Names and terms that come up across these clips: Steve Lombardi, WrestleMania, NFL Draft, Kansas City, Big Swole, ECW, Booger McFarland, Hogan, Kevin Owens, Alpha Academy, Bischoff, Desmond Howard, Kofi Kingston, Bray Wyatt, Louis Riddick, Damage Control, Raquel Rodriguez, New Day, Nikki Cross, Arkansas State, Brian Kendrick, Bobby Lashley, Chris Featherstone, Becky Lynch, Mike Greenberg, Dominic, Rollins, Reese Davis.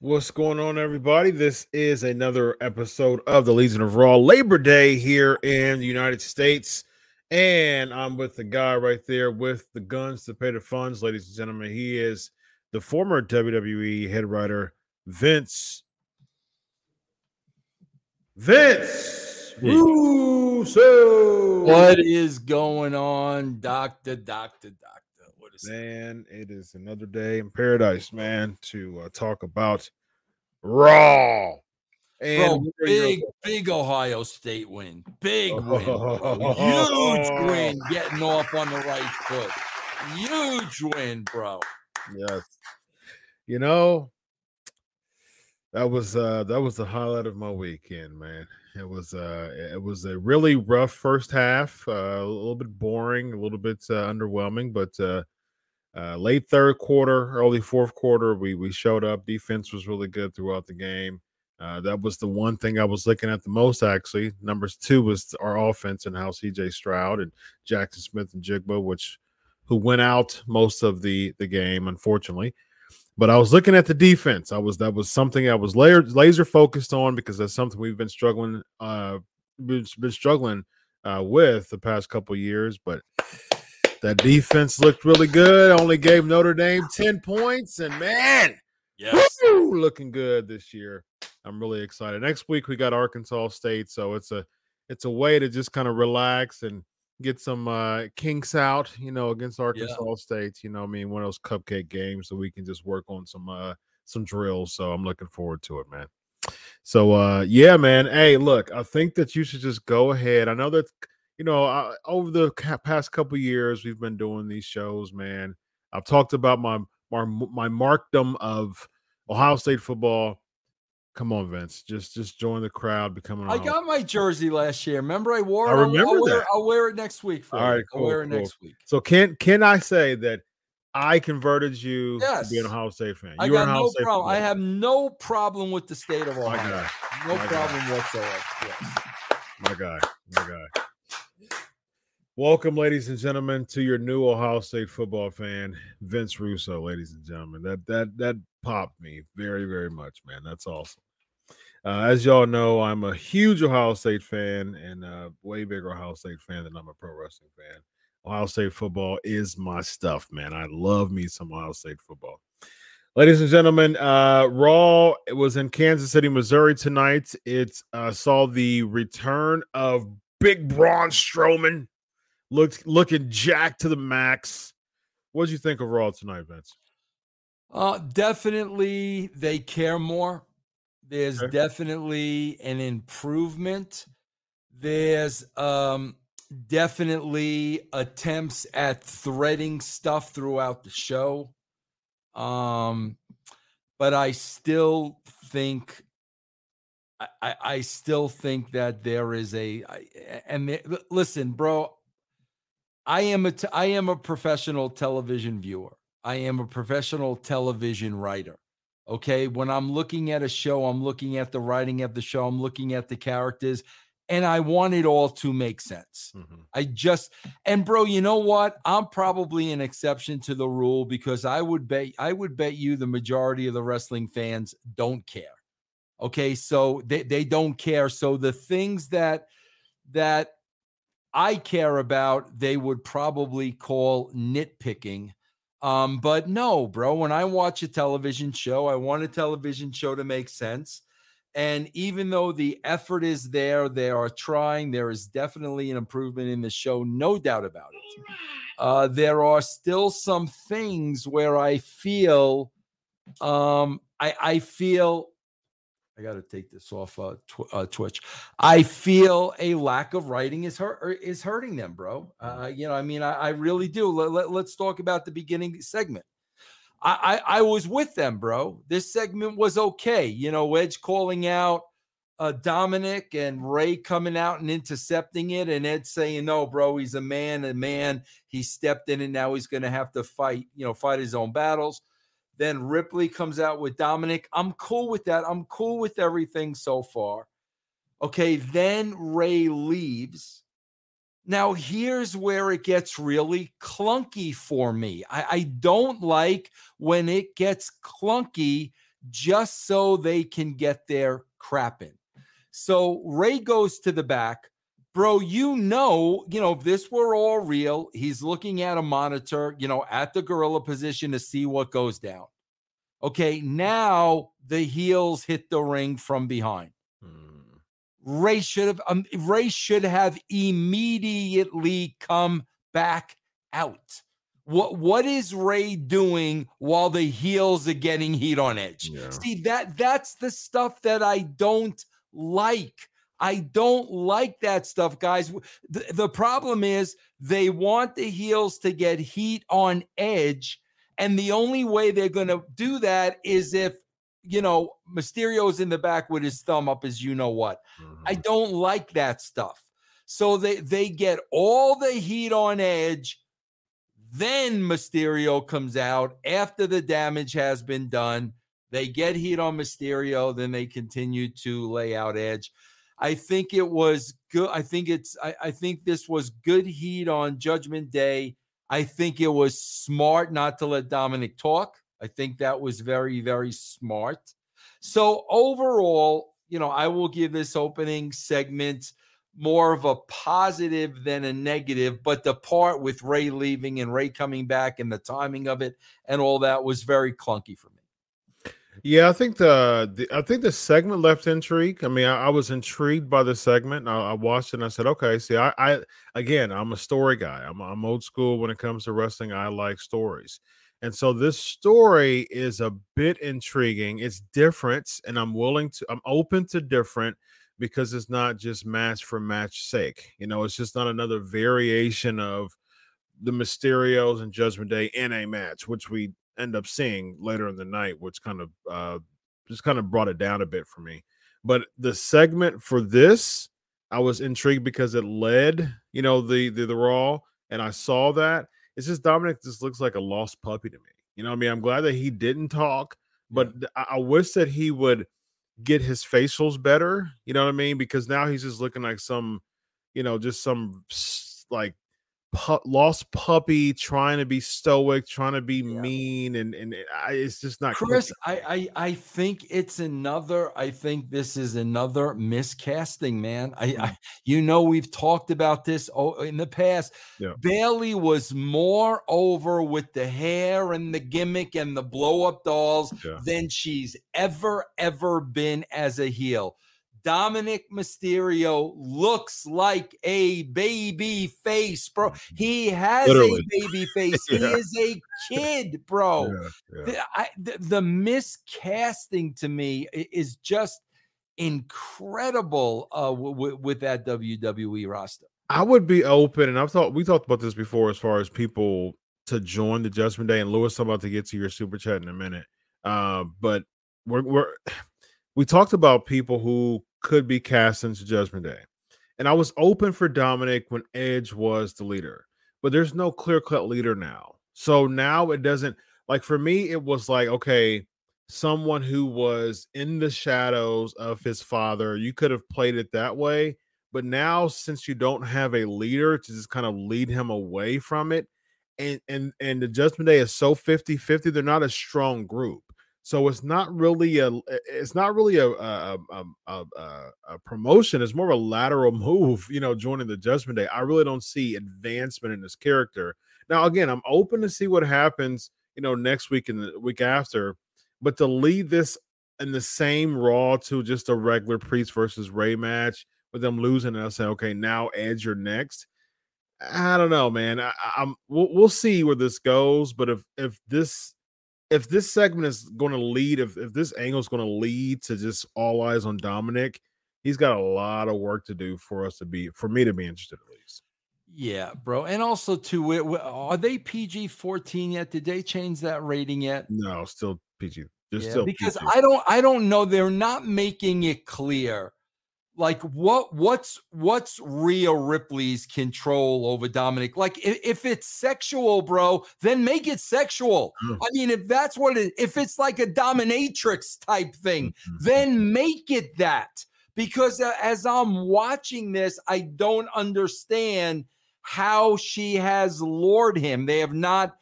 What's going on, everybody? This is another episode of the Legion of Raw, Labor Day here in the United States. And I'm with the guy right there with the guns to pay the funds, ladies and gentlemen. He is the former WWE head writer, Vince Russo. What is going on, Doctor? Man, it is another day in paradise, man, to talk about Raw. And bro, big Ohio State win. Huge win, getting off on the right foot. Huge win, bro. Yes. You know, that was the highlight of my weekend, man. It was a really rough first half, a little bit boring, a little bit underwhelming, but late third quarter, early fourth quarter, we showed up. Defense was really good throughout the game. That was the one thing I was looking at the most, actually. Number two was our offense and how C.J. Stroud and Jackson Smith and Jigba, who went out most of the game, unfortunately. But I was looking at the defense. That was something I was laser focused on, because that's something we've been struggling with the past couple of years. But that defense looked really good. Only gave Notre Dame 10 points, and man, yes, looking good this year. I'm really excited. Next week we got Arkansas State, so it's a way to just kind of relax and get some kinks out, you know, against Arkansas State. You know, I mean, one of those cupcake games, so we can just work on some drills. So I'm looking forward to it, man. So yeah, man. Hey, look, I think that you should just go ahead. I know that, you know, over the past couple of years, we've been doing these shows, man. I've talked about my markdom of Ohio State football. Come on, Vince. Just join the crowd. I got my jersey last year. Remember, I wore it. I'll wear it next week. All right, cool. I'll wear it next week. So can I say that I converted you to be an Ohio State fan? You are an Ohio State fan. I have no problem with the state of Ohio. No problem whatsoever. Yes. My guy. Welcome, ladies and gentlemen, to your new Ohio State football fan, Vince Russo. Ladies and gentlemen, that popped me very, very much, man. That's awesome. As y'all know, I'm a huge Ohio State fan, and a way bigger Ohio State fan than I'm a pro wrestling fan. Ohio State football is my stuff, man. I love me some Ohio State football. Ladies and gentlemen, Raw, it was in Kansas City, Missouri tonight. It saw the return of big Braun Strowman. Looking jacked to the max. What did you think of Raw tonight, Vince? Definitely they care more. There's definitely an improvement. There's definitely attempts at threading stuff throughout the show. But I still think that there is listen, bro, I am a professional television viewer. I am a professional television writer. Okay. When I'm looking at a show, I'm looking at the writing of the show. I'm looking at the characters, and I want it all to make sense. Mm-hmm. And bro, you know what? I'm probably an exception to the rule, because I would bet you the majority of the wrestling fans don't care. Okay. So they don't care. So the things that I care about, they would probably call nitpicking. But no, bro, when I watch a television show, I want a television show to make sense. And even though the effort is there, they are trying, there is definitely an improvement in the show, no doubt about it. There are still some things where I feel, I got to take this off Twitch. I feel a lack of writing is hurting them, bro. You know, I mean, I really do. Let's talk about the beginning segment. I was with them, bro. This segment was okay. You know, Edge calling out Dominic and Rey coming out and intercepting it, and Ed saying, no, bro, he's a man. He stepped in, and now he's going to have to fight his own battles. Then Ripley comes out with Dominic. I'm cool with that. I'm cool with everything so far. Okay, then Rey leaves. Now, here's where it gets really clunky for me. I don't like when it gets clunky just so they can get their crap in. So Rey goes to the back. Bro, you know, if this were all real, he's looking at a monitor, you know, at the gorilla position to see what goes down. Okay, now the heels hit the ring from behind. Rey should have immediately come back out. What is Rey doing while the heels are getting heat on Edge? Yeah. See, that's the stuff that I don't like. I don't like that stuff, guys. The problem is they want the heels to get heat on Edge, and the only way they're going to do that is if, you know, Mysterio's in the back with his thumb up as you know what. Mm-hmm. I don't like that stuff. So they get all the heat on Edge, then Mysterio comes out after the damage has been done. They get heat on Mysterio, then they continue to lay out Edge. I think it was good. I think this was good heat on Judgment Day. I think it was smart not to let Dominic talk. I think that was very, very smart. So overall, you know, I will give this opening segment more of a positive than a negative, but the part with Rey leaving and Rey coming back and the timing of it and all that was very clunky for me. Yeah, I think the segment left intrigue. I mean, I was intrigued by the segment. And I watched it and I said, okay, see, again, I'm a story guy. I'm old school when it comes to wrestling. I like stories. And so this story is a bit intriguing. It's different, and I'm open to different because it's not just match for match sake. You know, it's just not another variation of the Mysterios and Judgment Day in a match, which we end up seeing later in the night, which kind of just kind of brought it down a bit for me. But the segment for this, I was intrigued because it led, you know, the Raw, and I saw that. It's just Dominic just looks like a lost puppy to me. You know what I mean? I'm glad that he didn't talk, but I wish that he would get his facials better. You know what I mean? Because now he's just looking like some, you know, just some like lost puppy trying to be stoic, trying to be mean. And it's just not. Chris, I think it's another. I think this is another miscasting, man. You know, we've talked about this in the past. Yeah. Bailey was more over with the hair and the gimmick and the blow up dolls than she's ever been as a heel. Dominic Mysterio looks like a baby face, bro. He has a baby face. He is a kid, bro. Yeah. The miscasting to me is just incredible with that WWE roster. I would be open, and we talked about this before as far as people to join the Judgment Day. And Lewis, I'm about to get to your super chat in a minute, but we talked about people who could be cast into Judgment Day. And I was open for Dominic when Edge was the leader, but there's no clear-cut leader now. So now it doesn't, like for me, it was like, okay, someone who was in the shadows of his father, you could have played it that way. But now, since you don't have a leader to just kind of lead him away from it, and the Judgment Day is so 50-50, they're not a strong group. So it's not really a promotion. It's more of a lateral move, you know, joining the Judgment Day. I really don't see advancement in this character. Now, again, I'm open to see what happens, you know, next week and the week after. But to lead this in the same Raw to just a regular Priest versus Rey match with them losing, and I say, okay, now Edge, you're next. I don't know, man. We'll see where this goes. But if this segment is going to lead, if this angle is going to lead to just all eyes on Dominic, he's got a lot of work to do for me to be interested at least. Yeah, bro. And also are they PG-14 yet? Did they change that rating yet? No, still PG. Still because PG. I don't know. They're not making it clear. Like what's Rhea Ripley's control over Dominic? Like if it's sexual, bro, then make it sexual. Mm. I mean, if that's what it, if it's like a dominatrix type thing, then make it that. Because as I'm watching this, I don't understand how she has lured him. They have not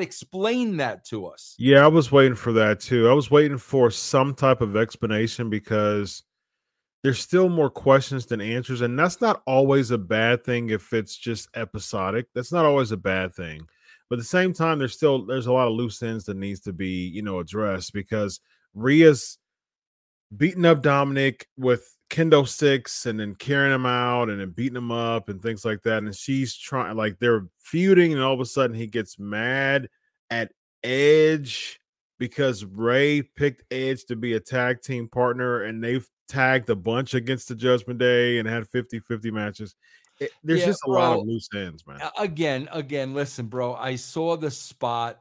explained that to us. Yeah, I was waiting for that too. I was waiting for some type of explanation because there's still more questions than answers. And that's not always a bad thing if it's just episodic. That's not always a bad thing. But at the same time, there's a lot of loose ends that needs to be, addressed, because Rhea's beating up Dominic with kendo sticks and then carrying him out and then beating him up and things like that. And she's trying, like, they're feuding, and all of a sudden he gets mad at Edge because Rey picked Edge to be a tag team partner, and they've tagged a bunch against the Judgment Day and had 50-50 matches. There's just a lot of loose ends, man. Again, listen, bro, I saw the spot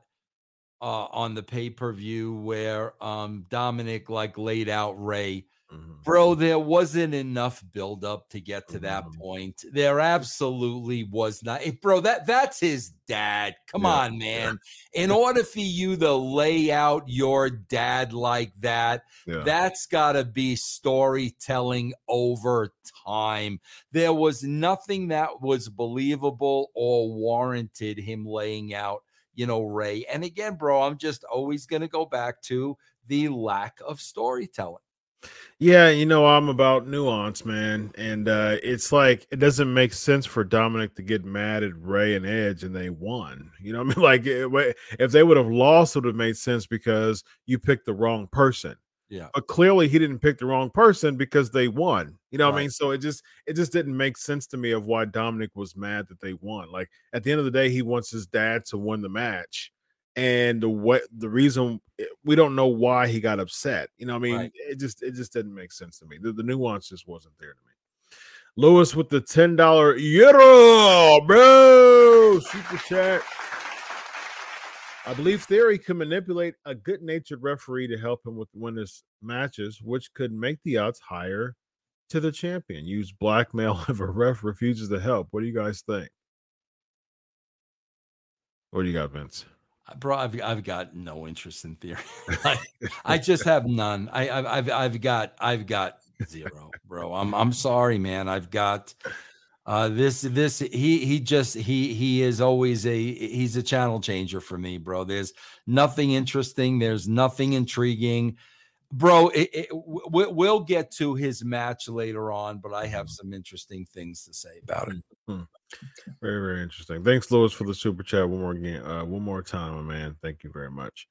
on the pay-per-view where Dominic laid out Rey. Mm-hmm. Bro, there wasn't enough buildup to get to that point. There absolutely was not. Bro, that's his dad. Come on, man. In order for you to lay out your dad like that, that's got to be storytelling over time. There was nothing that was believable or warranted him laying out, Rey. And again, bro, I'm just always going to go back to the lack of storytelling. Yeah, I'm about nuance, man, and it's like it doesn't make sense for Dominic to get mad at Rey and Edge, and they won. If they would have lost, it would have made sense because you picked the wrong person. Yeah, but clearly he didn't pick the wrong person because they won. What I mean? So it just didn't make sense to me of why Dominic was mad that they won. Like at the end of the day, he wants his dad to win the match. And the reason we don't know why he got upset, right. It just didn't make sense to me. The nuance just wasn't there to me. Lewis with the $10 euro, bro, super chat. I believe Theory can manipulate a good-natured referee to help him with win his matches, which could make the odds higher to the champion. Use blackmail if a ref refuses to help. What do you guys think? What do you got, Vince? Bro, I've got no interest in Theory. I just have none. I've got zero, bro. I'm sorry, man. I've got this. He is always he's a channel changer for me, bro. There's nothing interesting. There's nothing intriguing, bro. We'll get to his match later on, but I have some interesting things to say about it. Very, very interesting. Thanks, Lewis, for the super chat one more time, my man. Thank you very much.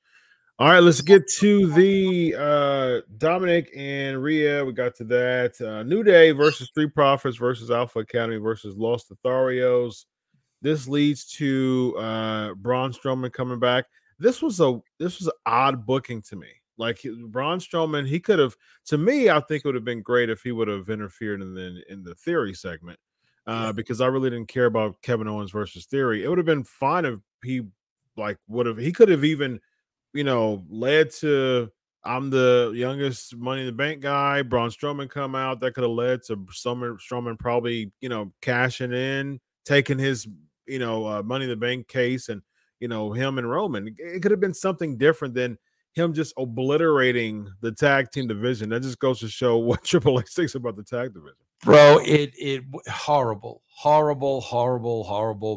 All right, let's get to the Dominic and Rhea. We got to that. New Day versus Three Profits versus Alpha Academy versus Los Lotharios. This leads to Braun Strowman coming back. This was an odd booking to me. Like Braun Strowman, he could have, to me, I think it would have been great if he would have interfered in the Theory segment. Because I really didn't care about Kevin Owens versus Theory. It would have been fine if he could have even, led to I'm the youngest Money in the Bank guy, Braun Strowman come out. That could have led to Summer Strowman probably, cashing in, taking his, Money in the Bank case and, him and Roman. It could have been something different than him just obliterating the tag team division. That just goes to show what Triple H thinks about the tag division. Bro, it horrible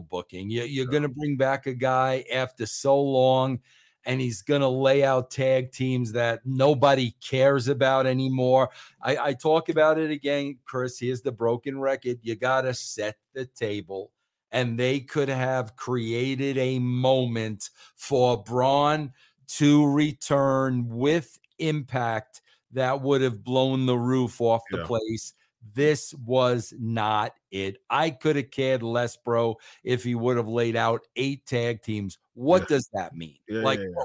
booking. You're going to bring back a guy after so long, and he's going to lay out tag teams that nobody cares about anymore. I talk about it again, Chris. Here's the broken record. You got to set the table, and they could have created a moment for Braun to return with impact that would have blown the roof off the place. This was not it. I could have cared less, bro, if he would have laid out 8 tag teams. What does that mean?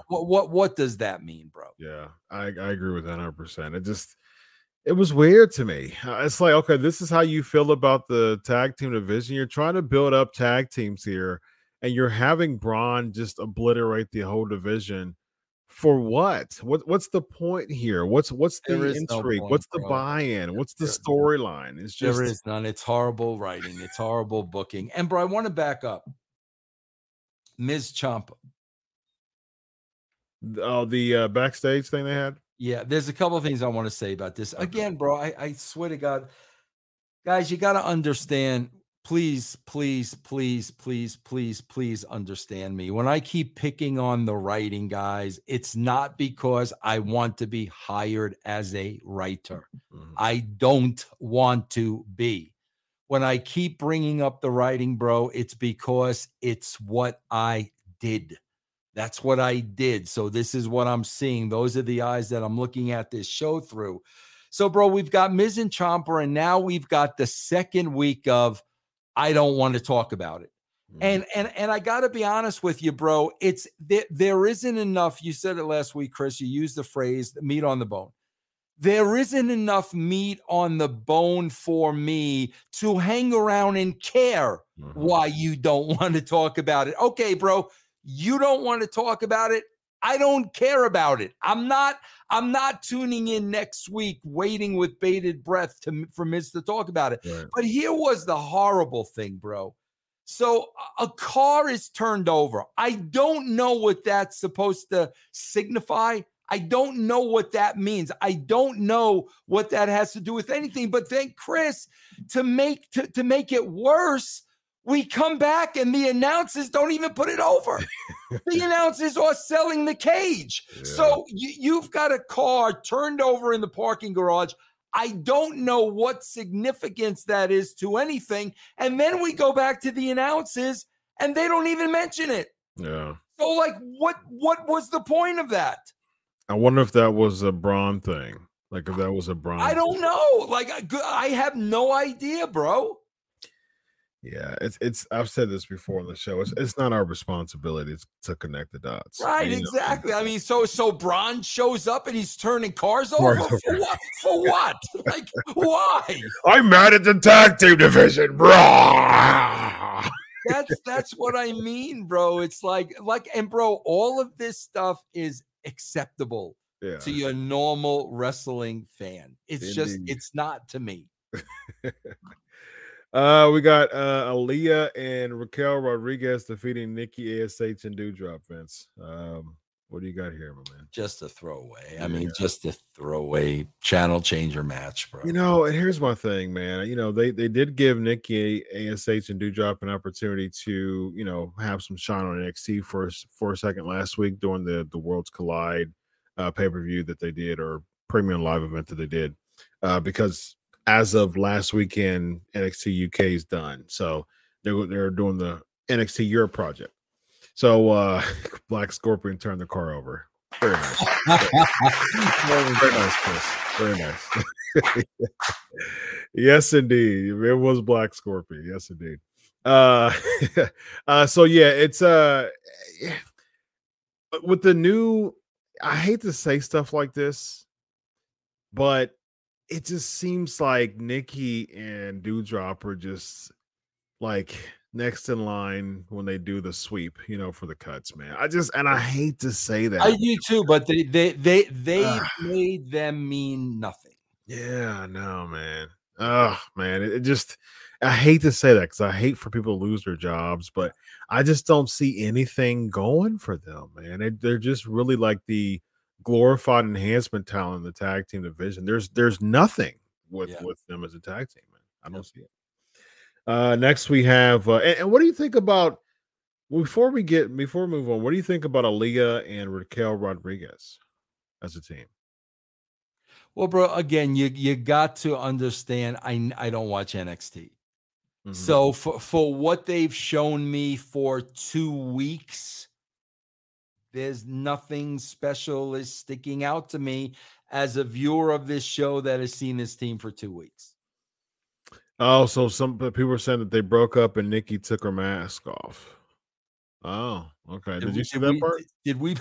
What does that mean, bro? Yeah, I agree with that 100%. It was weird to me. It's like, okay, this is how you feel about the tag team division. You're trying to build up tag teams here, and you're having Braun just obliterate the whole division. For what? What's the point here? What's the intrigue? No point, what's the buy-in? What's the storyline? It's just there is none. It's horrible writing. It's horrible booking. And bro, I want to back up. Ms. Ciampa. Oh, the backstage thing they had. Yeah, there's a couple of things I want to say about this. Again, bro, I swear to God, guys, you got to understand Please understand me. When I keep picking on the writing guys, it's not because I want to be hired as a writer. Mm-hmm. I don't want to be. When I keep bringing up the writing, bro, it's because it's what I did. That's what I did. So this is what I'm seeing. Those are the eyes that I'm looking at this show through. So, bro, we've got Miz and Ciampa, and now we've got the second week of I don't want to talk about it. Mm-hmm. And I got to be honest with you, bro. It's there isn't enough. You said it last week, Chris. You used the phrase meat on the bone. There isn't enough meat on the bone for me to hang around and care mm-hmm. why you don't want to talk about it. Okay, bro. You don't want to talk about it. I don't care about it. I'm not tuning in next week, waiting with bated breath for Miz to talk about it. Right. But here was the horrible thing, bro. So a car is turned over. I don't know what that's supposed to signify. I don't know what that means. I don't know what that has to do with anything. But then, Chris, to make it worse, we come back and the announcers don't even put it over. The announcers are selling the cage. Yeah. So you've got a car turned over in the parking garage. I don't know what significance that is to anything. And then we go back to the announcers and they don't even mention it. Yeah. So like, what was the point of that? I wonder if that was a Braun thing. Like if that was a Braun. I don't know. Like I have no idea, bro. Yeah, it's. I've said this before on the show. It's not our responsibility to connect the dots. Right, exactly. I mean, so Braun shows up and he's turning cars over for what? For what? Like, why? I'm mad at the tag team division, bro. That's what I mean, bro. It's like, and bro, all of this stuff is acceptable to your normal wrestling fan. It's Indeed. Just, it's not to me. We got Aaliyah and Raquel Rodriguez defeating Nikki Ash and Doudrop. Vince, what do you got here, my man? Just a throwaway. I mean, just a throwaway channel changer match, bro. You know, and here's my thing, man. You know, they did give Nikki Ash and Doudrop an opportunity to, you know, have some shine on NXT for a second last week during the Worlds Collide pay-per-view that they did, or premium live event that they did, because as of last weekend, NXT UK is done. So they're doing the NXT Europe project. So Black Scorpion turned the car over. Very nice. Very nice, Chris. Very nice. Yes, indeed. It was Black Scorpion. Yes, indeed. So yeah, it's with the new. I hate to say stuff like this, but it just seems like Nikki and Doudrop are just like next in line when they do the sweep, you know, for the cuts, man. I hate to say that. I do too, but they made them mean nothing. Yeah, I know, man. Oh, man. I hate to say that because I hate for people to lose their jobs, but I just don't see anything going for them, man. They're just really like the glorified enhancement talent in the tag team division. There's nothing with them as a tag team, man. I don't see it. Next we have and what do you think about before we move on, what do you think about Aaliyah and Raquel Rodriguez as a team? Well, bro, again, you got to understand I don't watch NXT. Mm-hmm. So for what they've shown me for 2 weeks, there's nothing special is sticking out to me as a viewer of this show that has seen this team for 2 weeks. Oh, so some people were saying that they broke up and Nikki took her mask off. Oh, okay. Did you see that part? Did we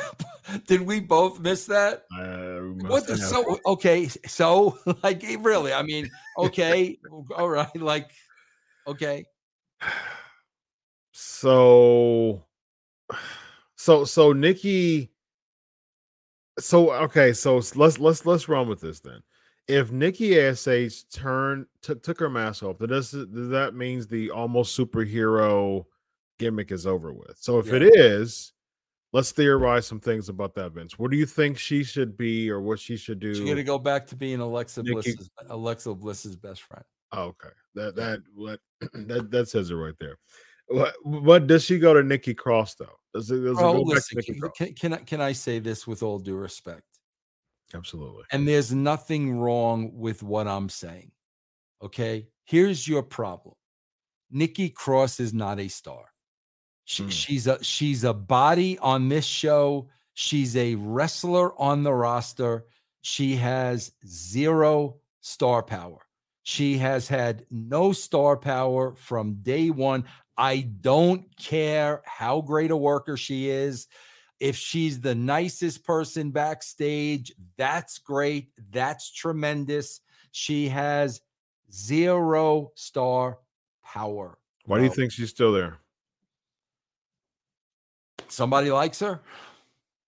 both miss that? So Nikki. So let's run with this then. If Nikki Ash took her mask off, that means the almost superhero gimmick is over with. So if it is, let's theorize some things about that, Vince. What do you think she should be, or what she should do? She's gonna go back to being Alexa Bliss's best friend. Oh, okay. That says it right there. What does she go to Nikki Cross though? Can I say this with all due respect? Absolutely. And there's nothing wrong with what I'm saying. Okay, here's your problem. Nikki Cross is not a star. She's a body on this show. She's a wrestler on the roster. She has zero star power. She has had no star power from day one. I don't care how great a worker she is. If she's the nicest person backstage, that's great. That's tremendous. She has zero star power. Why do you think she's still there? Somebody likes her.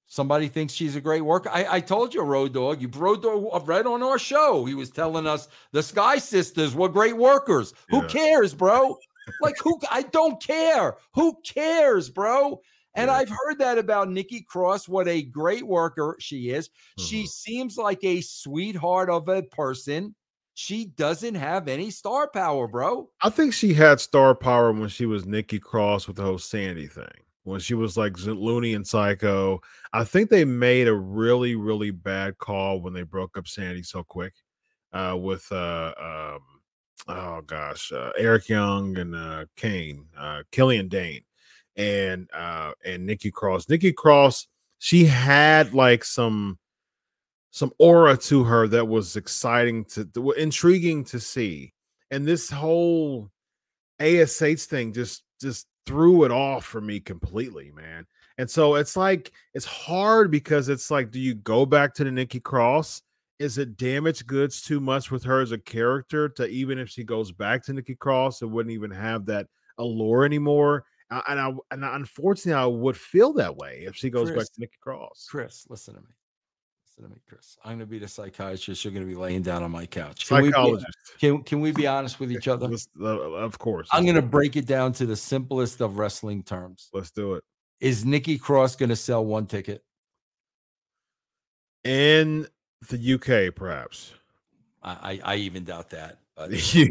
Somebody thinks she's a great worker. I told you, Road Dogg. Right on our show, he was telling us the Sky Sisters were great workers. Yeah. Who cares, bro? I don't care. Who cares, bro? And I've heard that about Nikki Cross. What a great worker she is. Mm-hmm. She seems like a sweetheart of a person. She doesn't have any star power, bro. I think she had star power when she was Nikki Cross with the whole Sanity thing. When she was like loony and psycho. I think they made a really, really bad call when they broke up Sanity so quick with Eric Young and Kane, Killian Dane, and Nikki Cross. Nikki Cross, she had like some aura to her that was intriguing to see, and this whole ASH thing just threw it off for me completely, man. And so it's like, it's hard because it's like, do you go back to the Nikki Cross? Is it damaged goods too much with her as a character to, even if she goes back to Nikki Cross, it wouldn't even have that allure anymore? And unfortunately, I would feel that way if she goes back to Nikki Cross. Chris, listen to me. Chris, I'm going to be the psychiatrist. You're going to be laying down on my couch. Psychologist. Can we be honest with each other? Of course. I'm going to break it down to the simplest of wrestling terms. Let's do it. Is Nikki Cross going to sell one ticket? In the UK, perhaps. I even doubt that. He's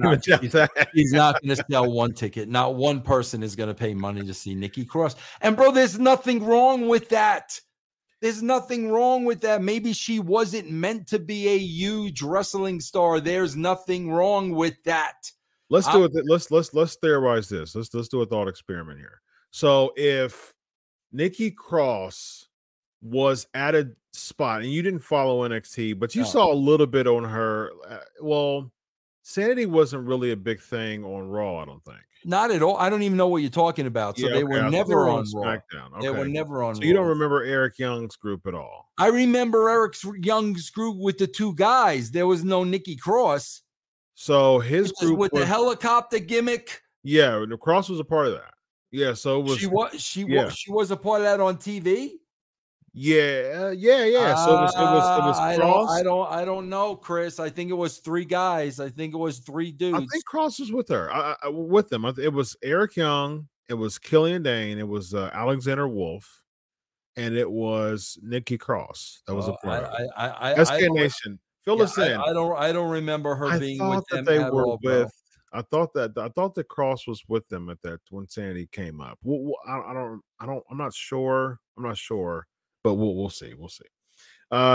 not going to sell one ticket. Not one person is going to pay money to see Nikki Cross. And, bro, there's nothing wrong with that. There's nothing wrong with that. Maybe she wasn't meant to be a huge wrestling star. There's nothing wrong with that. Let's do it. Let's theorize this. Let's do a thought experiment here. So if Nikki Cross was at a spot and you didn't follow NXT, but you saw a little bit on her. Sanity wasn't really a big thing on Raw, I don't think. Not at all. I don't even know what you're talking about. So they were never on Raw. They were never on Raw. So you don't remember Eric Young's group at all? I remember Eric Young's group with the two guys. There was no Nikki Cross. So his group with the helicopter gimmick. Yeah, the Cross was a part of that. Yeah, so it was she was a part of that on TV. Yeah. So it was Cross. I don't know, Chris. I think it was three guys. I think it was three dudes. I think Cross was with her. It was Eric Young. It was Killian Dane. It was Alexander Wolf, and it was Nikki Cross. That was a part. SK Nation. Fill us in. I don't remember her being with them at all, bro. I thought that Cross was with them at that when Sanity came up. Well, I'm not sure. But we'll see.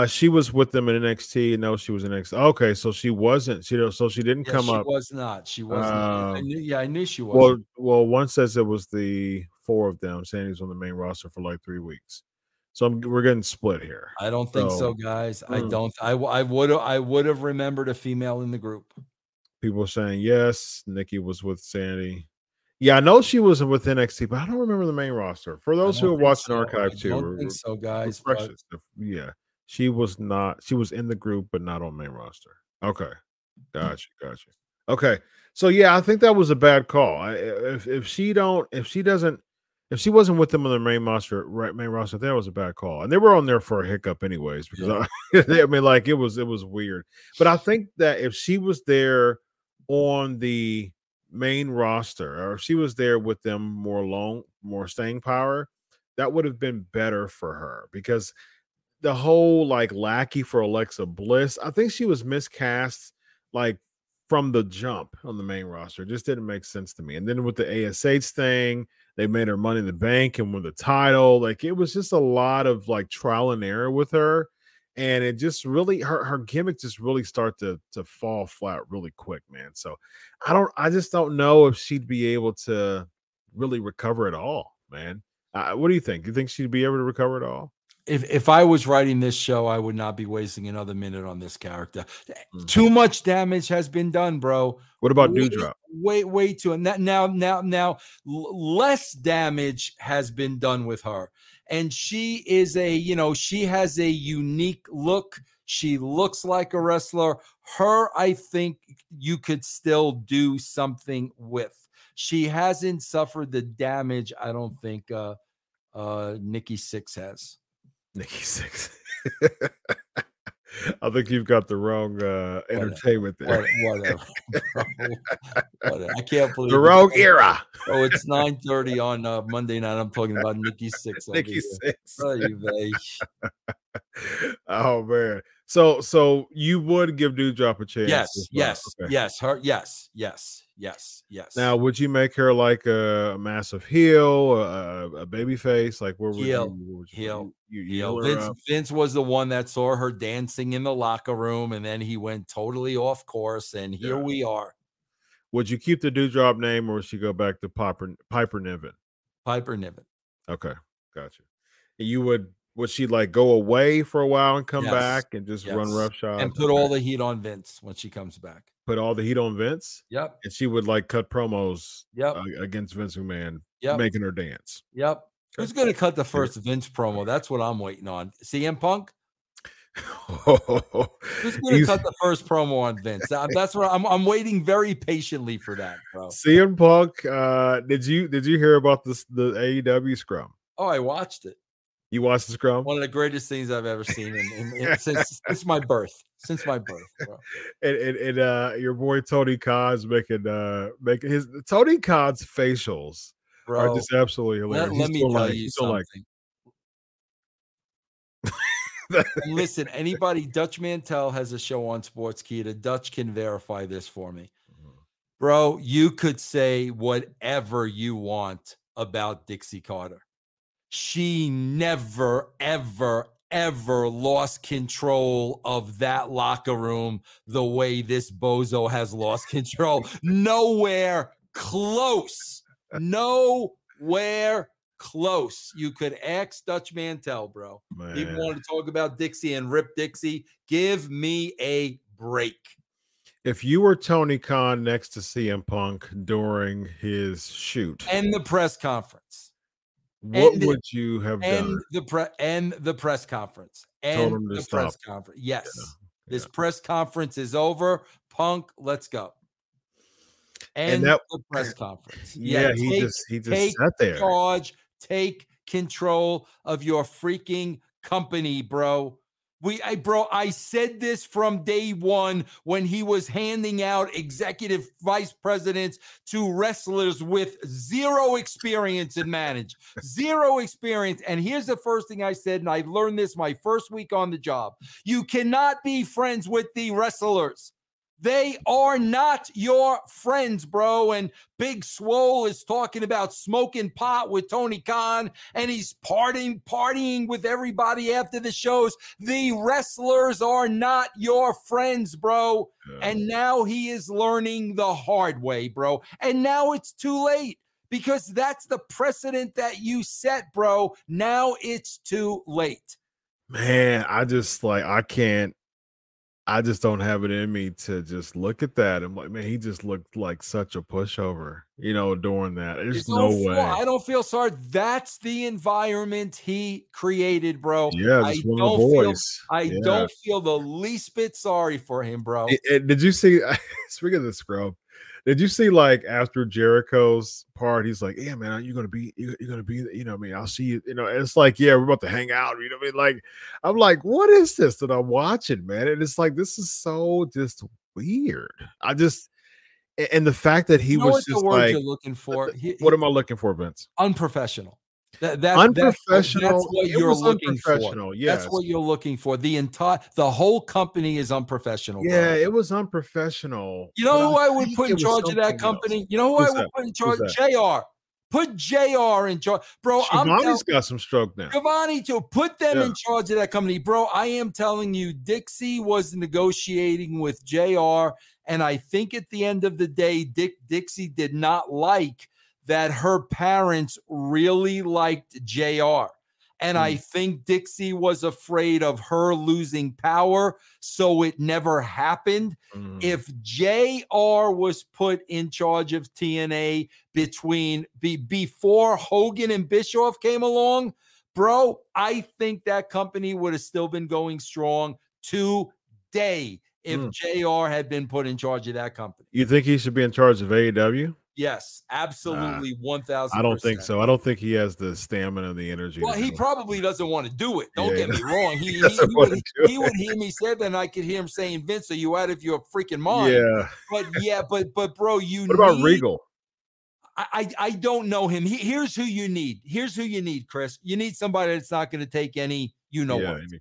She was with them in NXT. No, she was in NXT. Okay, so she wasn't. She didn't come up. She was not. She was not. I knew she was. Well, one says it was the four of them. Sandy's on the main roster for like 3 weeks. So we're getting split here. I don't think so, guys. I don't. I would have remembered a female in the group. People saying yes, Nikki was with Sandy. Yeah, I know she wasn't with NXT, but I don't remember the main roster. For those who are watching archive too, I don't think so, guys. Yeah, she was not. She was in the group, but not on main roster. Okay, gotcha. Okay, so yeah, I think that was a bad call. If she wasn't with them on the main roster, that was a bad call. And they were on there for a hiccup, anyways, because it was weird. But I think that if she was there on the main roster, or if she was there with them more staying power, that would have been better for her, because the whole lackey for Alexa Bliss, I think she was miscast like from the jump on the main roster. It just didn't make sense to me. And then with the ASH thing, they made her Money in the Bank and won the title. Like, it was just a lot of like trial and error with her. And it just really, her gimmick just really start to fall flat really quick, man. So I just don't know if she'd be able to really recover at all, man. What do you think? Do you think she'd be able to recover at all? If I was writing this show, I would not be wasting another minute on this character. Mm-hmm. Too much damage has been done, bro. What about Doudrop? Way too. And that now less damage has been done with her. And she is she has a unique look. She looks like a wrestler. Her, I think you could still do something with. She hasn't suffered the damage, I don't think, Nikki Six has. Nikki Six. I think you've got the wrong entertainment there. Whatever. I can't believe the wrong era. Oh, it's 9:30 on Monday night. I'm talking about Nikki Six. Nikki Six. Oh man. So you would give Doudrop a chance? Yes. Yes. Okay. Yes. Her. Yes. Yes. Yes. Yes. Now, would you make her like a massive heel, a baby face? Like, where would you heel? Vince was the one that saw her dancing in the locker room, and then he went totally off course. And here we are. Would you keep the Doudrop name, or would she go back to Piper Niven? Piper Niven. Okay, gotcha. You would. Would she like go away for a while and come back and just run roughshod and put all the heat on Vince when she comes back? Put all the heat on Vince. Yep. And she would like cut promos. Yep. Against Vince McMahon. Yep. Making her dance. Yep. Okay. Who's going to cut the first Vince promo? That's what I'm waiting on. CM Punk. Who's going to cut the first promo on Vince? That's what I'm waiting very patiently for that, bro. CM Punk. Did you hear about the AEW scrum? Oh, I watched it. You watched the scrum? One of the greatest things I've ever seen since my birth. Since my birth, bro. And your boy Tony Khan's making his Tony Khan's facials, bro, are just absolutely hilarious. Let me tell you something. Listen, anybody, Dutch Mantel has a show on Sports Key. The Dutch can verify this for me, bro. You could say whatever you want about Dixie Carter. She never, ever, ever lost control of that locker room the way this bozo has lost control. Nowhere close. Nowhere close. You could ask Dutch Mantel, bro. Man. People want to talk about Dixie and Rip Dixie. Give me a break. If you were Tony Khan next to CM Punk during his shoot and the press conference, What would you have done? The press conference. Told him to stop. Yes. Yeah. This press conference is over. Punk, let's go. The press conference. Yeah, he just sat there. Take charge. Take control of your freaking company, bro. I said this from day one when he was handing out executive vice presidents to wrestlers with zero experience in manage. Zero experience. And here's the first thing I said, and I learned this my first week on the job. You cannot be friends with the wrestlers. They are not your friends, bro. And Big Swole is talking about smoking pot with Tony Khan, and he's partying with everybody after the shows. The wrestlers are not your friends, bro. Yeah. And now he is learning the hard way, bro. And now it's too late because that's the precedent that you set, bro. Now it's too late. Man, I just don't have it in me to just look at that. I'm like, man, he just looked like such a pushover, during that. There's no way. I don't feel sorry. That's the environment he created, bro. Yeah, I don't feel the least bit sorry for him, bro. Did you see, speaking of the scrub, did you see like after Jericho's part, he's like, yeah, man, you're going to be, I'll see you. It's like, yeah, we're about to hang out. Like, I'm like, what is this that I'm watching, man? And it's like, this is so just weird. And the fact that he was just the word like, you're looking for. What am I looking for, Vince? Unprofessional. Unprofessional. That's what you're looking for. Yes. That's what you're looking for. The whole company is unprofessional. Yeah, bro. It was unprofessional. You know who I would put in charge of that company? You know who I would put in charge? JR. Put JR in charge. Bro, Giovanni's got some stroke now. Giovanni, too. Put them in charge of that company. Bro, I am telling you, Dixie was negotiating with JR, and I think at the end of the day, Dixie did not like that her parents really liked JR. And I think Dixie was afraid of her losing power, so it never happened. If JR was put in charge of TNA before Hogan and Bischoff came along, bro, I think that company would have still been going strong today if JR had been put in charge of that company. You think he should be in charge of AEW? Yes, absolutely, 1,000%. I don't think so. I don't think he has the stamina and the energy. Well, he probably doesn't want to do it. Don't get me wrong. He would hear me say that, and I could hear him saying, "Vince, are you out of your freaking mind?" Yeah. But bro, what about Regal? I don't know him. Here's who you need. Here's who you need, Chris. You need somebody that's not going to take any.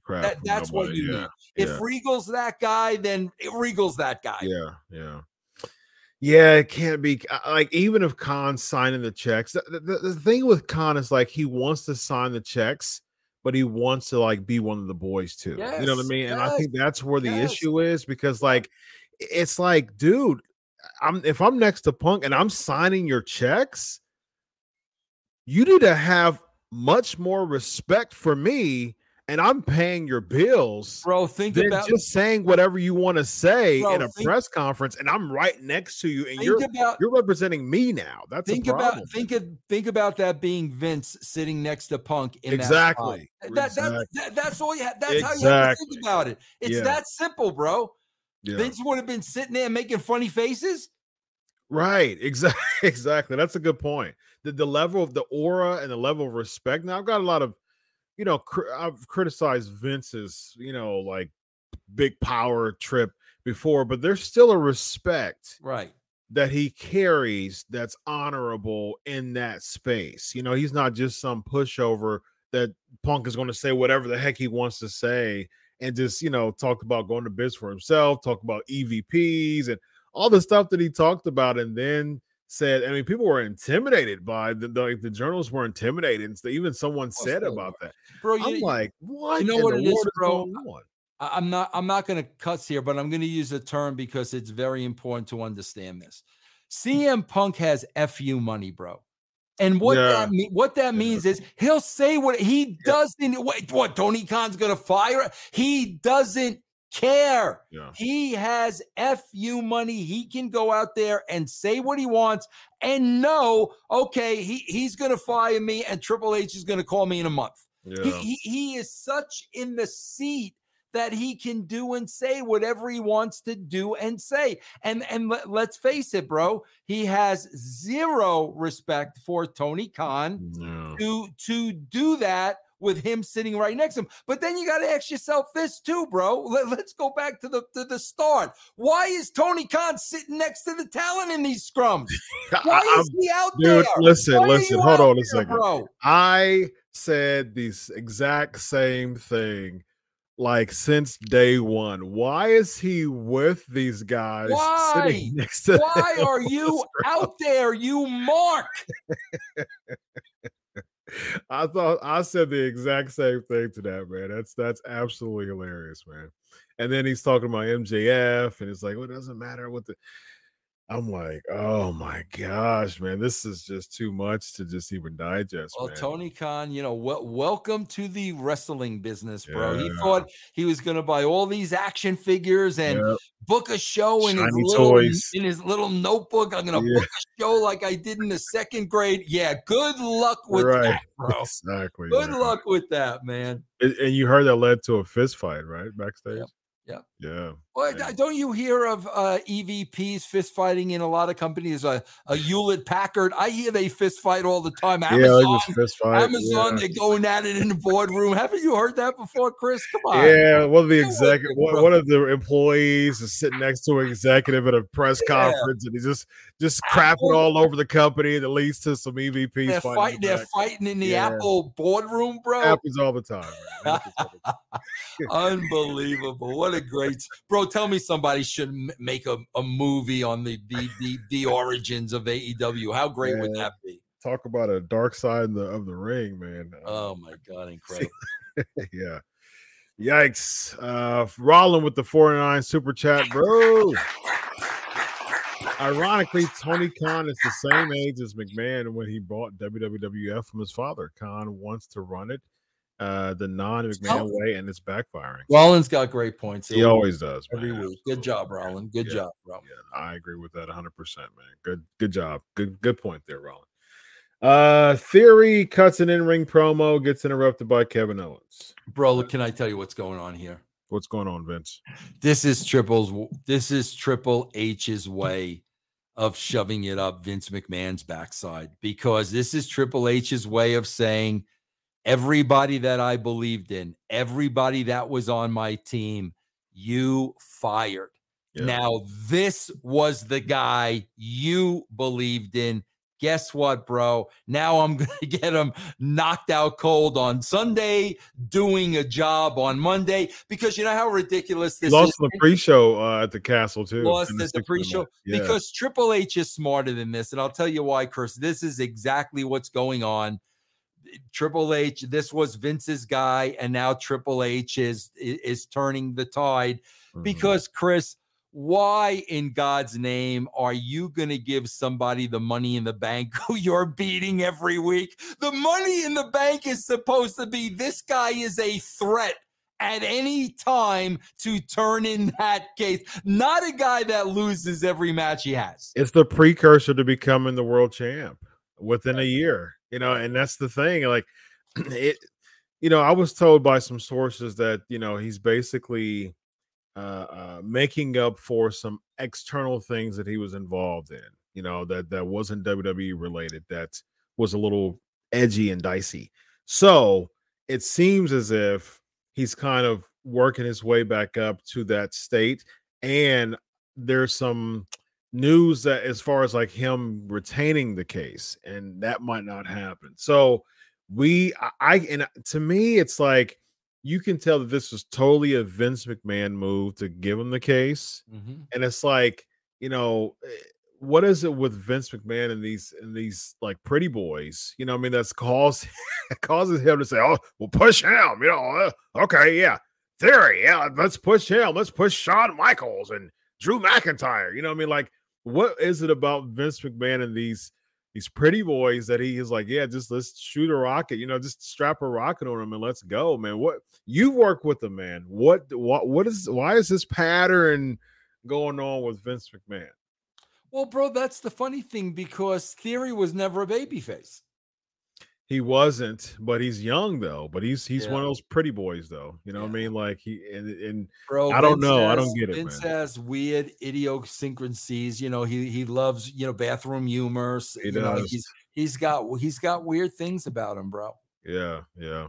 Crap that's nobody. What you need. If Regal's that guy, then Regal's that guy. Yeah. Yeah. Yeah, it can't be like even if Khan's signing the checks. The thing with Khan is like he wants to sign the checks, but he wants to like be one of the boys too. Yes, you know what I mean? Yes, and I think that's where the issue is because like it's like, dude, if I'm next to Punk and I'm signing your checks, you need to have much more respect for me. And I'm paying your bills, bro. Think about just saying whatever you want to say in a press conference, and I'm right next to you, and you're representing me now. That's a problem. Think about that being Vince sitting next to Punk in that's all you have. That's how you have to think about it. It's that simple, bro. Yeah. Vince would have been sitting there making funny faces. Right, exactly. That's a good point. The level of the aura and the level of respect. Now I've got a lot of. You know, I've criticized Vince's, you know, like big power trip before, but there's still a respect, right, that he carries that's honorable in that space. You know, he's not just some pushover that Punk is going to say whatever the heck he wants to say and just, you know, talk about going to biz for himself, talk about EVPs and all the stuff that he talked about, and then said, I mean, people were intimidated by the journalists were intimidated, and even someone said about that. Bro, I'm like, what? You know what it is, bro? I'm not going to cuss here, but I'm going to use a term because it's very important to understand this. CM Punk has FU money, bro, and what that means is he'll say what he doesn't. What Tony Khan's going to fire? He doesn't care. He has FU money. He can go out there and say what he wants and know, okay, he's gonna fire me and Triple H is gonna call me in a month. He is such in the seat that he can do and say whatever he wants to do and say, and let's face it, bro, he has zero respect for Tony Khan to do that with him sitting right next to him. But then you got to ask yourself this too, bro. Let's go back to the start. Why is Tony Khan sitting next to the talent in these scrums? Why is he out there? Listen, hold on a second. Bro? I said this exact same thing like since day one. Why is he with these guys sitting next to them? Why are you out there, you mark? I said the exact same thing to that, man. That's absolutely hilarious, man. And then he's talking about MJF, and it's like, well, it doesn't matter what the. I'm like, oh my gosh, man, this is just too much to just even digest. Well, man. Tony Khan, you know, welcome to the wrestling business, bro. Yeah. He thought he was going to buy all these action figures and book a show in his little notebook. I'm going to book a show like I did in the second grade. Yeah, good luck with that, bro. Exactly. Good luck with that, man. And you heard that led to a fist fight, right, backstage? Yep. Yeah. Yeah. Well, don't you hear of EVPs fist fighting in a lot of companies? A Hewlett Packard. I hear they fist fight all the time. Amazon, yeah, just fist fight. Amazon, yeah. They're going at it in the boardroom. Haven't you heard that before, Chris? Come on. Yeah, one of the employees is sitting next to an executive at a press conference, and he's just crapping all over the company that leads to some EVPs. They're fighting in the Apple boardroom, bro. Happens all the time. Right? Unbelievable. What a great bro. Tell me somebody should make a movie on the origins of AEW. How great would that be? Talk about a dark side of the ring, man. Oh my God, incredible. Yeah. Yikes. Rollins with the 409 super chat, bro. Ironically, Tony Khan is the same age as McMahon when he bought WWF from his father. Khan wants to run it the non-McMahon way, and it's backfiring. Rollins got great points. He always does, man. Every week. Good job, Rollins. Good job, Rollins. Yeah, I agree with that 100%, man. Good job. Good point there, Rollins. Theory cuts an in-ring promo, gets interrupted by Kevin Owens. Bro, can I tell you what's going on here? What's going on, Vince? This is Triple H's way of shoving it up Vince McMahon's backside, because this is Triple H's way of saying, everybody that I believed in, everybody that was on my team, you fired. Yeah. Now, this was the guy you believed in. Guess what, bro? Now I'm going to get him knocked out cold on Sunday, doing a job on Monday, because you know how ridiculous this is. Lost the pre-show at the castle, too. Lost at the pre-show. Yeah. Because Triple H is smarter than this, and I'll tell you why, Chris. This is exactly what's going on. Triple H, this was Vince's guy, and now Triple H is turning the tide. Mm-hmm. Because, Chris, why in God's name are you going to give somebody the Money in the Bank who you're beating every week? The Money in the Bank is supposed to be, this guy is a threat at any time to turn in that case, not a guy that loses every match he has. It's the precursor to becoming the world champ within a year. You know, and that's the thing. Like, it, you know, I was told by some sources that, you know, he's basically making up for some external things that he was involved in, you know, that wasn't WWE related, that was a little edgy and dicey. So it seems as if he's kind of working his way back up to that state. And there's some news that as far as like him retaining the case, and that might not happen. So and to me, it's like, you can tell that this was totally a Vince McMahon move to give him the case. Mm-hmm. And it's like, you know, what is it with Vince McMahon and these like pretty boys, you know what I mean? That's causes him to say, oh, well, push him, you know? Okay. Yeah. Theory. Yeah. Let's push him. Let's push Shawn Michaels and Drew McIntyre. You know what I mean? Like, what is it about Vince McMahon and these pretty boys that he is like, yeah, just let's shoot a rocket, you know, just strap a rocket on him and let's go, man. What, you work with the man. Why is this pattern going on with Vince McMahon? Well, bro, that's the funny thing, because Theory was never a babyface. He wasn't, but he's young though. But he's one of those pretty boys though. You know what I mean? Like bro, I don't know. I don't get it. Vince has weird idiosyncrasies. You know, he loves, you know, bathroom humor. He does. Know, he's got weird things about him, bro. Yeah, yeah.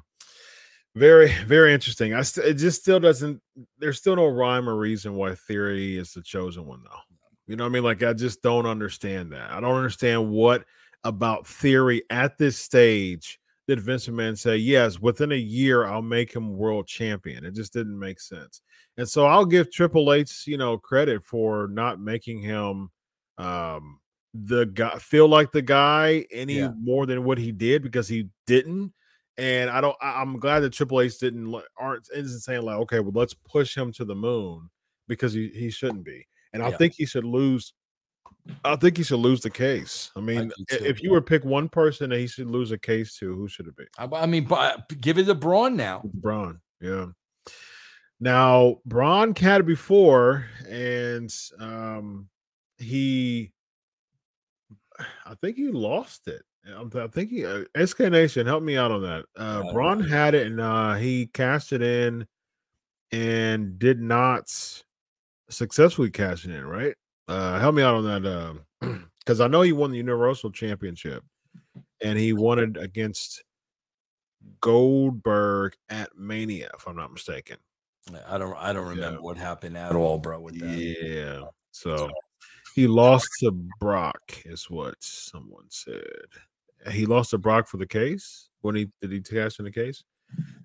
Very, very interesting. It just still doesn't. There's still no rhyme or reason why Theory is the chosen one though. You know what I mean? Like, I just don't understand that. I don't understand what about Theory at this stage did Vince McMahon say, yes, within a year I'll make him world champion. It just didn't make sense. And so I'll give Triple H, you know, credit for not making him the guy, feel like the guy any more than what he did, because he didn't. And I'm glad that Triple H isn't saying like, okay, well, let's push him to the moon, because he shouldn't be. And I think he should lose. I think he should lose the case. I mean, if you were to pick one person that he should lose a case to, who should it be? I mean, give it to Braun now. Braun, yeah. Now, Braun had it before, and I think he lost it. I think he, SK Nation, help me out on that. Braun had it, and he cashed it in and did not successfully cash in, right? Help me out on that, because I know he won the Universal Championship, and he won it against Goldberg at Mania, if I'm not mistaken. I don't remember what happened at all, bro. With that. Yeah, so he lost to Brock, is what someone said. He lost to Brock for the case. When did he cash in the case?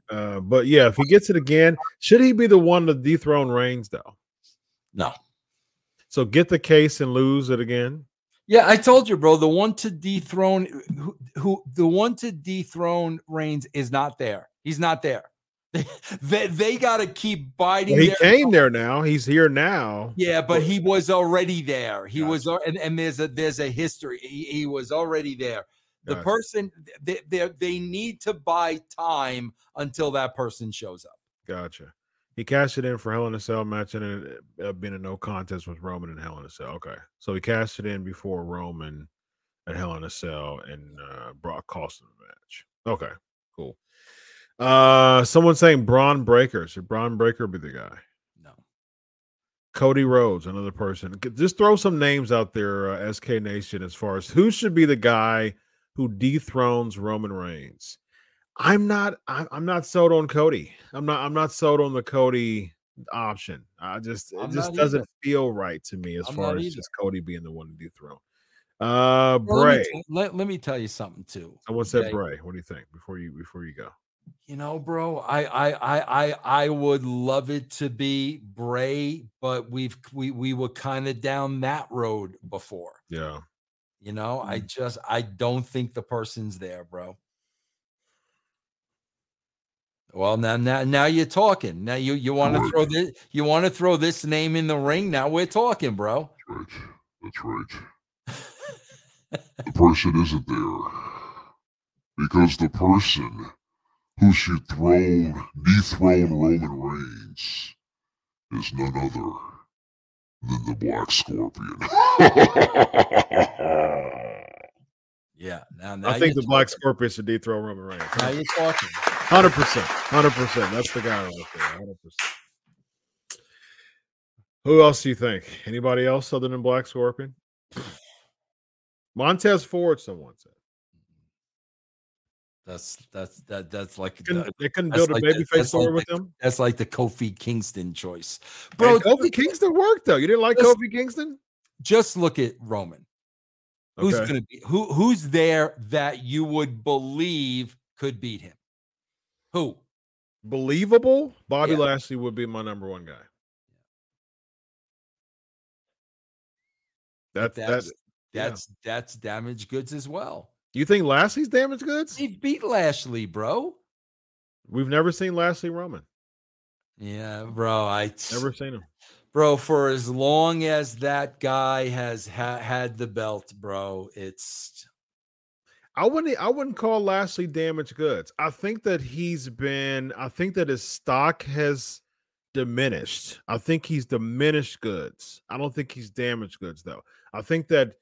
But yeah, if he gets it again, should he be the one to dethrone Reigns though? No. So get the case and lose it again. Yeah, I told you, bro. The one to dethrone Reigns is not there. He's not there. They got to keep biting. Well, he came there now. He's here now. Yeah, but he was already there. He was, and there's a history. He was already there. The person they need to buy time until that person shows up. Gotcha. He cashed it in for Hell in a Cell match and it being a no contest with Roman and Hell in a Cell. Okay, so he cashed it in before Roman and Hell in a Cell and Brock cost him the match. Okay, cool. Someone saying Braun Breaker. Should Braun Breaker be the guy? No. Cody Rhodes, another person. Just throw some names out there, SK Nation, as far as who should be the guy who dethrones Roman Reigns. I'm not sold on Cody. I'm not sold on the Cody option. It just doesn't feel right to me as far as just Cody being the one to dethrone. Bray. Let me tell you something too. Someone said Bray. What do you think before you go? You know, bro, I would love it to be Bray, but we were kind of down that road before. Yeah. You know, I don't think the person's there, bro. Well, now you're talking. Now you want to throw this. You want to throw this name in the ring. Now we're talking, bro. That's right. The person isn't there because the person who should dethrone Roman Reigns is none other than the Black Scorpion. Yeah. Now I think the Black Scorpion should dethrone Roman Reigns. Now you're talking. 100%. That's the guy right there. 100%. Who else do you think? Anybody else other than Black Scorpion? Montez Ford, someone said. That's like they couldn't build a babyface story with them. That's like the Kofi Kingston choice, bro. And Kofi Kingston worked though. You didn't like Kofi Kingston? Just look at Roman. Okay. Who's gonna be who's there that you would believe could beat him? Who? Believable? Bobby Lashley would be my number one guy. That's damaged goods as well. You think Lashley's damaged goods? He beat Lashley, bro. We've never seen Lashley Roman. Yeah, bro. I never seen him. Bro, for as long as that guy has had the belt, bro, it's... I wouldn't call Lashley damaged goods. I think that his stock has diminished. I think he's diminished goods. I don't think he's damaged goods, though. I think that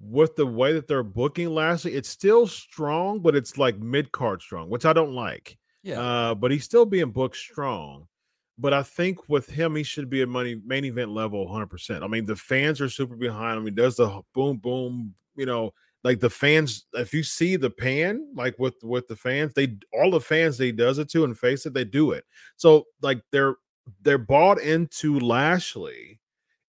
with the way that they're booking Lashley, it's still strong, but it's like mid-card strong, which I don't like. Yeah. But he's still being booked strong. But I think with him, he should be at main event level 100%. I mean, the fans are super behind him. He does the boom, boom, you know, like the fans, if you see the pan, like with the fans, he does it to and face it, they do it. So like they're bought into Lashley.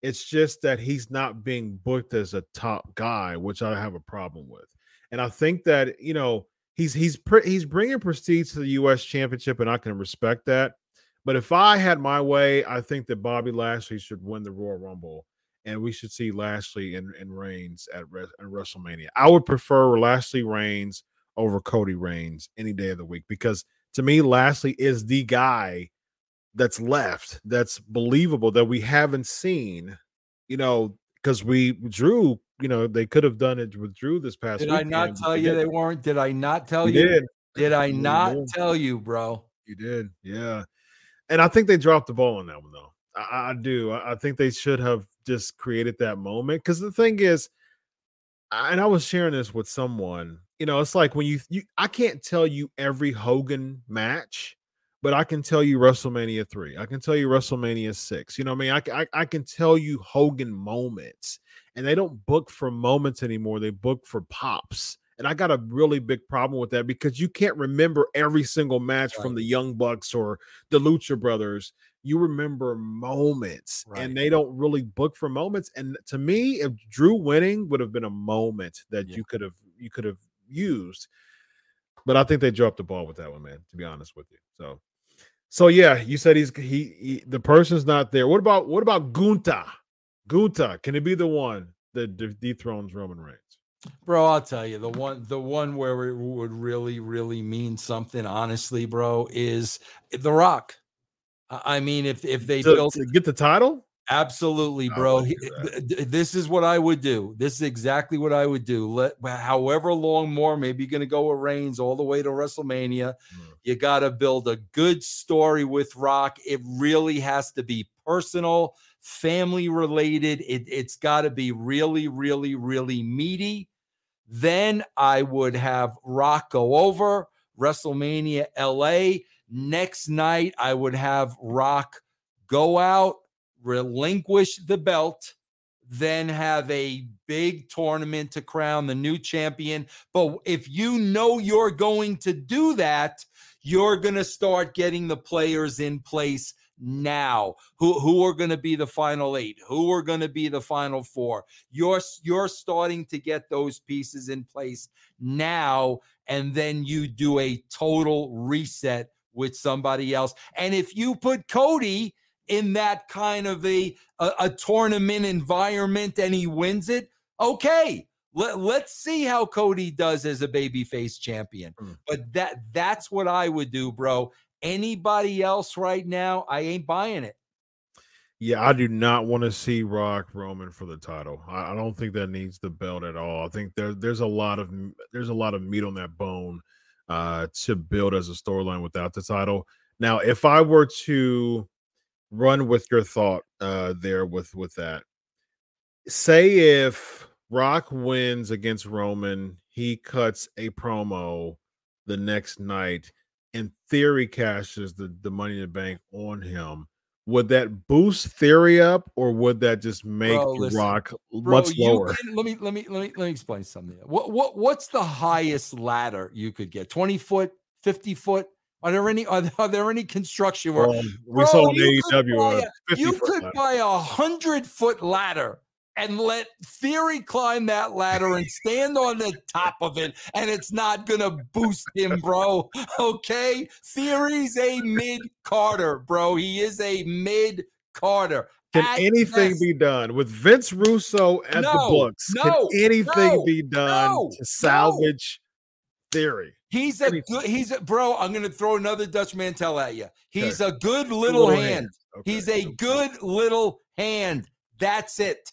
It's just that he's not being booked as a top guy, which I have a problem with. And I think that, you know, he's bringing prestige to the U.S. Championship, and I can respect that. But if I had my way, I think that Bobby Lashley should win the Royal Rumble, and we should see Lashley and Reigns at WrestleMania. I would prefer Lashley Reigns over Cody Reigns any day of the week, because to me, Lashley is the guy that's left, that's believable, that we haven't seen, you know, because Drew, you know, they could have done it with Drew this past week. Did I not tell you? Did I not tell you, bro? You did, yeah. And I think they dropped the ball on that one, though. I do. I think they should have just created that moment, because the thing is, and I was sharing this with someone, you know, it's like when I can't tell you every Hogan match, But I can tell you WrestleMania 3. I can tell you WrestleMania 6. You know what I mean? I can tell you Hogan moments. And they don't book for moments anymore. They book for pops. And I got a really big problem with that because you can't remember every single match from the Young Bucks or the Lucha Brothers. You remember moments, and they don't really book for moments. And to me, if Drew winning would have been a moment that you could have used. But I think they dropped the ball with that one, man, to be honest with you. So yeah, you said he the person's not there. What about Gunta? Gunta, can it be the one that dethrones Roman Reigns? Bro, I'll tell you, the one where it would really, really mean something, honestly, bro, is The Rock. I mean, if they built to get the title, absolutely, bro. This is what I would do. This is exactly what I would do. However long more, maybe you're going to go with Reigns all the way to WrestleMania. Mm. You got to build a good story with Rock. It really has to be personal, family related. It's got to be really, really, really meaty. Then I would have Rock go over WrestleMania LA. Next night, I would have Rock go out, relinquish the belt, then have a big tournament to crown the new champion. But if you know you're going to do that, you're going to start getting the players in place now. Who are going to be the final 8? Who are going to be the final 4? You're starting to get those pieces in place now, and then you do a total reset with somebody else. And if you put Cody in that kind of a tournament environment and he wins it, okay, let's see how Cody does as a babyface champion. But that's what I would do, bro. Anybody else right now, I ain't buying it. Yeah, I do not want to see Rock Roman for the title. I don't think that needs the belt at all. I think there's a lot of meat on that bone to build as a storyline without the title. Now, if I were to run with your thought there with that, say if Rock wins against Roman, he cuts a promo the next night and Theory cashes the Money in the Bank on him, would that boost Theory up, or would that just make Rock much lower? Let me explain something. What's the highest ladder you could get? 20 foot, 50 foot? Are there any construction work? We saw an AEW. You could buy 100-foot ladder and let Theory climb that ladder and stand on the top of it, and it's not going to boost him, bro. Okay? Theory's a mid-Carter, bro. He is a mid-Carter. Can anything be done with Vince Russo at the books? Can anything be done to salvage Theory? He's a, bro, I'm going to throw another Dutch Mantel at you. He's a good little hand. Okay. He's a good little hand. That's it.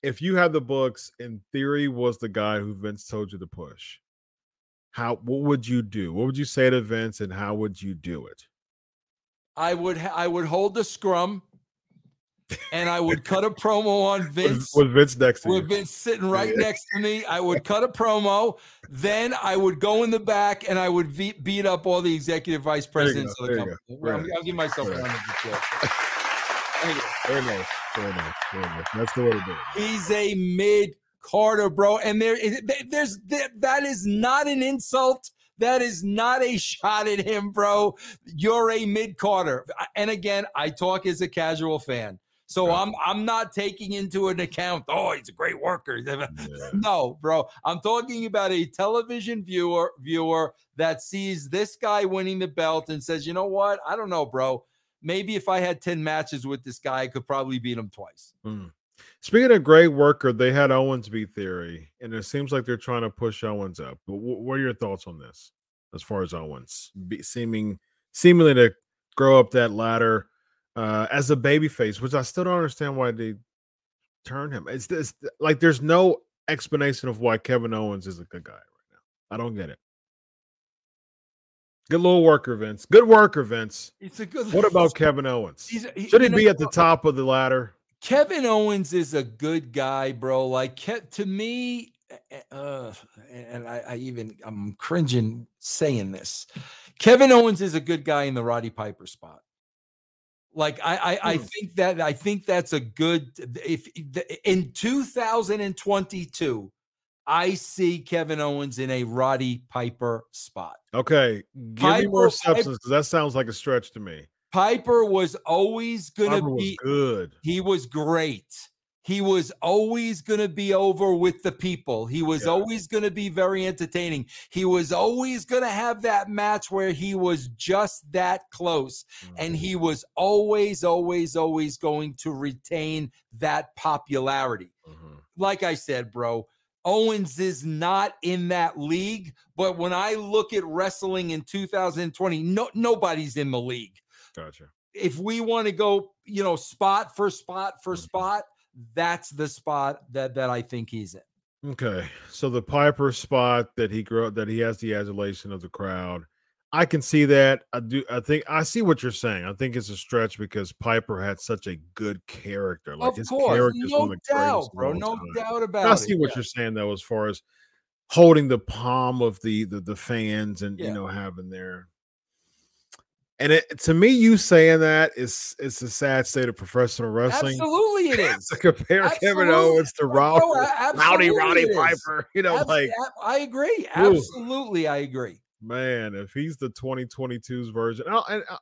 If you have the books and Theory was the guy who Vince told you to push, what would you do? What would you say to Vince, and how would you do it? I would hold the scrum, and I would cut a promo on Vince. With Vince next to you. With Vince sitting right next to me, I would cut a promo. Then I would go in the back, and I would beat up all the executive vice presidents of the company. I'll give myself a round of applause. Thank you. Very nice. Very nice. That's the way to do it. He's a mid-Carter, bro. And that is not an insult. That is not a shot at him, bro. You're a mid-Carter. And again, I talk as a casual fan. So I'm not taking into an account, he's a great worker. Yeah. No, bro. I'm talking about a television viewer that sees this guy winning the belt and says, you know what? I don't know, bro. Maybe if I had 10 matches with this guy, I could probably beat him twice. Mm. Speaking of great worker, they had Owens beat Theory, and it seems like they're trying to push Owens up. But what are your thoughts on this as far as Owens seemingly to grow up that ladder as a babyface, which I still don't understand why they turn him. It's this, like, there's no explanation of why Kevin Owens is a good guy right now. I don't get it. Good little worker, Vince. Good worker, Vince. It's a good. What about Kevin Owens? Should he be at the top of the ladder? Kevin Owens is a good guy, bro. Like, to me, I'm cringing saying this. Kevin Owens is a good guy in the Roddy Piper spot. Like I think that's a good. If in 2022, I see Kevin Owens in a Roddy Piper spot. Okay, give me more substance because that sounds like a stretch to me. Piper was always gonna be good. He was great. He was always going to be over with the people. He was always going to be very entertaining. He was always going to have that match where he was just that close. Mm-hmm. And he was always, always, always going to retain that popularity. Mm-hmm. Like I said, bro, Owens is not in that league. But when I look at wrestling in 2020, nobody's in the league. Gotcha. If we want to go, you know, spot for spot for mm-hmm. spot, that's the spot that I think he's in. Okay, so the Piper spot that he grew up, that he has the adulation of the crowd, I can see that. I think I see what you're saying. I think it's a stretch because Piper had such a good character. Like his character, no doubt, bro, no doubt about it. I see what you're saying though, as far as holding the palm of the fans and you know having their. And it, to me, you saying that is a sad state of professional wrestling. Absolutely, it is. To compare Kevin Owens to Rowdy Piper, you know, I agree. Absolutely, I agree. Man, if he's the 2022's version,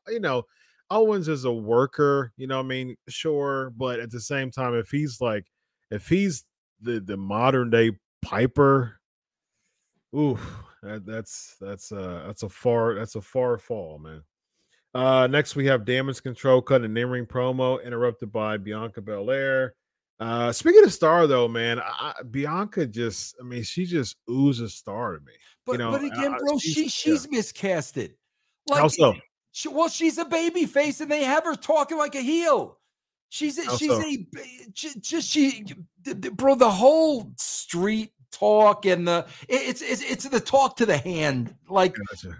you know, Owens is a worker. You know, I mean, sure, but at the same time, if he's the modern day Piper, ooh, that's a far fall, man. Next, we have Damage Control cut an in-ring promo interrupted by Bianca Belair. Speaking of star, though, man, Bianca she just oozes star to me. But, you know, but again, bro, she's miscasted. Like, how so? She's a baby face, and they have her talking like a heel. Bro, the whole street talk and it's the talk to the hand, like. Gotcha.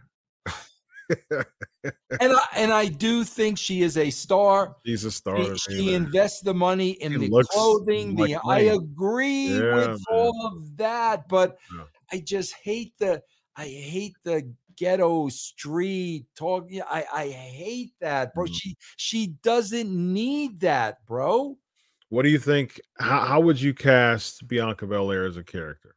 And I do think she is a star. She's a star. She invests the money in the clothing. I agree with all of that, but I just hate the ghetto street talk. I hate that, bro. Mm-hmm. She doesn't need that, bro. What do you think? How would you cast Bianca Belair as a character?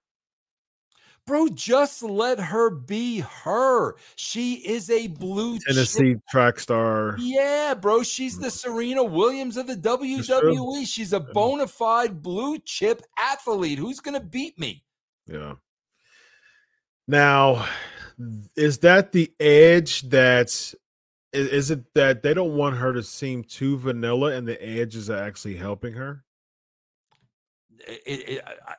Bro, just let her be her. She is a blue Tennessee track star. Yeah, bro. She's the Serena Williams of the WWE. She's a bona fide blue chip athlete. Who's going to beat me? Yeah. Now, is that the edge that's – is it that they don't want her to seem too vanilla and the edge is actually helping her?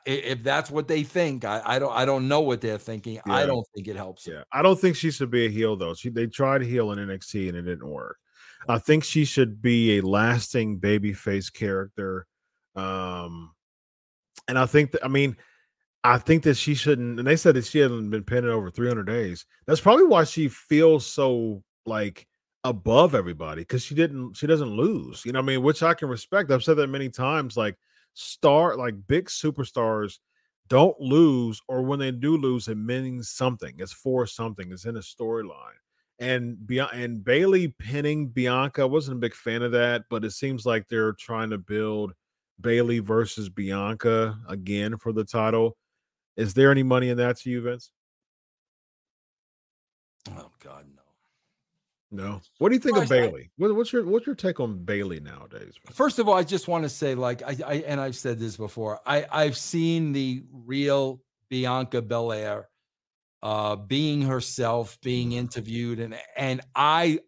If that's what they think, I don't know what they're thinking. Yeah. I don't think it helps. Yeah, I don't think she should be a heel though. They tried heel in NXT and it didn't work. I think she should be a lasting babyface character, and I think that I think that she shouldn't. And they said that she hasn't been pinned over 300 days. That's probably why she feels so like above everybody because she doesn't lose. You know what I mean? Which I can respect. I've said that many times. Like. Big superstars don't lose, or when they do lose, it means something. It's for something. It's in a storyline. And Bayley pinning Bianca, I wasn't a big fan of that, but it seems like they're trying to build Bayley versus Bianca again for the title. Is there any money in that to you, Vince? Oh God, no. No. What do you think of Bayley? What's your take on Bayley nowadays? First of all, I just want to say, like I and I've said this before, I've seen the real Bianca Belair being herself, being interviewed, and I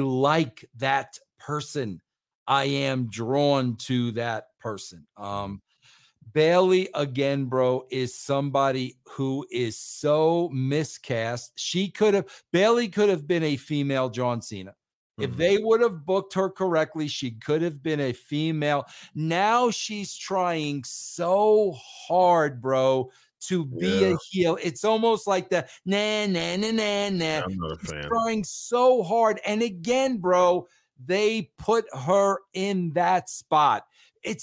like that person. I am drawn to that person. Bayley again, bro, is somebody who is so miscast. Bayley could have been a female John Cena. Mm-hmm. If they would have booked her correctly, she could have been a female. Now she's trying so hard, bro, to be a heel. It's almost like the nah. I'm not a fan. She's trying so hard. And again, bro, they put her in that spot. It's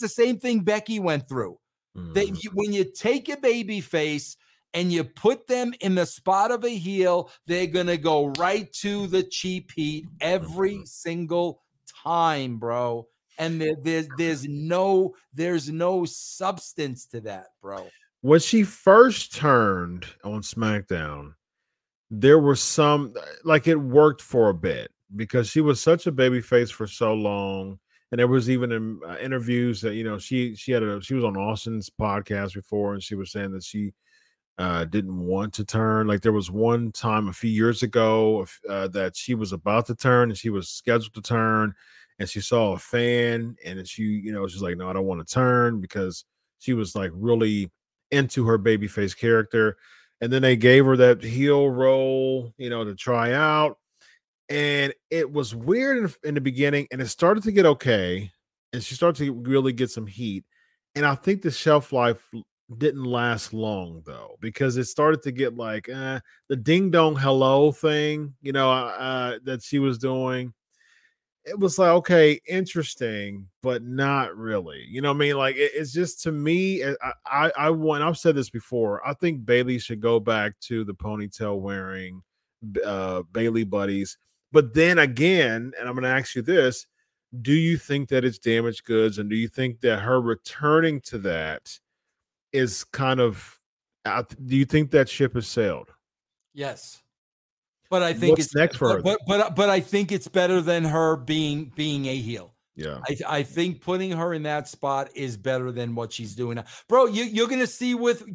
the same thing Becky went through. When you take a baby face and you put them in the spot of a heel, they're going to go right to the cheap heat every single time, bro. And there's no substance to that, bro. When she first turned on SmackDown, there was some, like, it worked for a bit because she was such a babyface for so long. And there was even in, interviews that, you know, she was on Austin's podcast before, and she was saying that she didn't want to turn. Like, there was one time a few years ago that she was about to turn, and she was scheduled to turn, and she saw a fan, and she, you know, she's like, no, I don't want to turn, because she was like really into her babyface character. And then they gave her that heel role, you know, to try out. And it was weird in the beginning, and it started to get okay, and she started to really get some heat. And I think the shelf life didn't last long, though, because it started to get like the ding dong hello thing, you know, that she was doing. It was like, okay, interesting, but not really. You know what I mean? Like, it's just, to me, I've said this before. I think Bayley should go back to the ponytail wearing Bayley buddies. But then again, and I'm going to ask you this, do you think that it's damaged goods? And do you think that her returning to that is kind of, do you think that ship has sailed? Yes. But I think what's next for her? But I think it's better than her being a heel. Yeah. I think putting her in that spot is better than what she's doing now. Bro, you're going to see with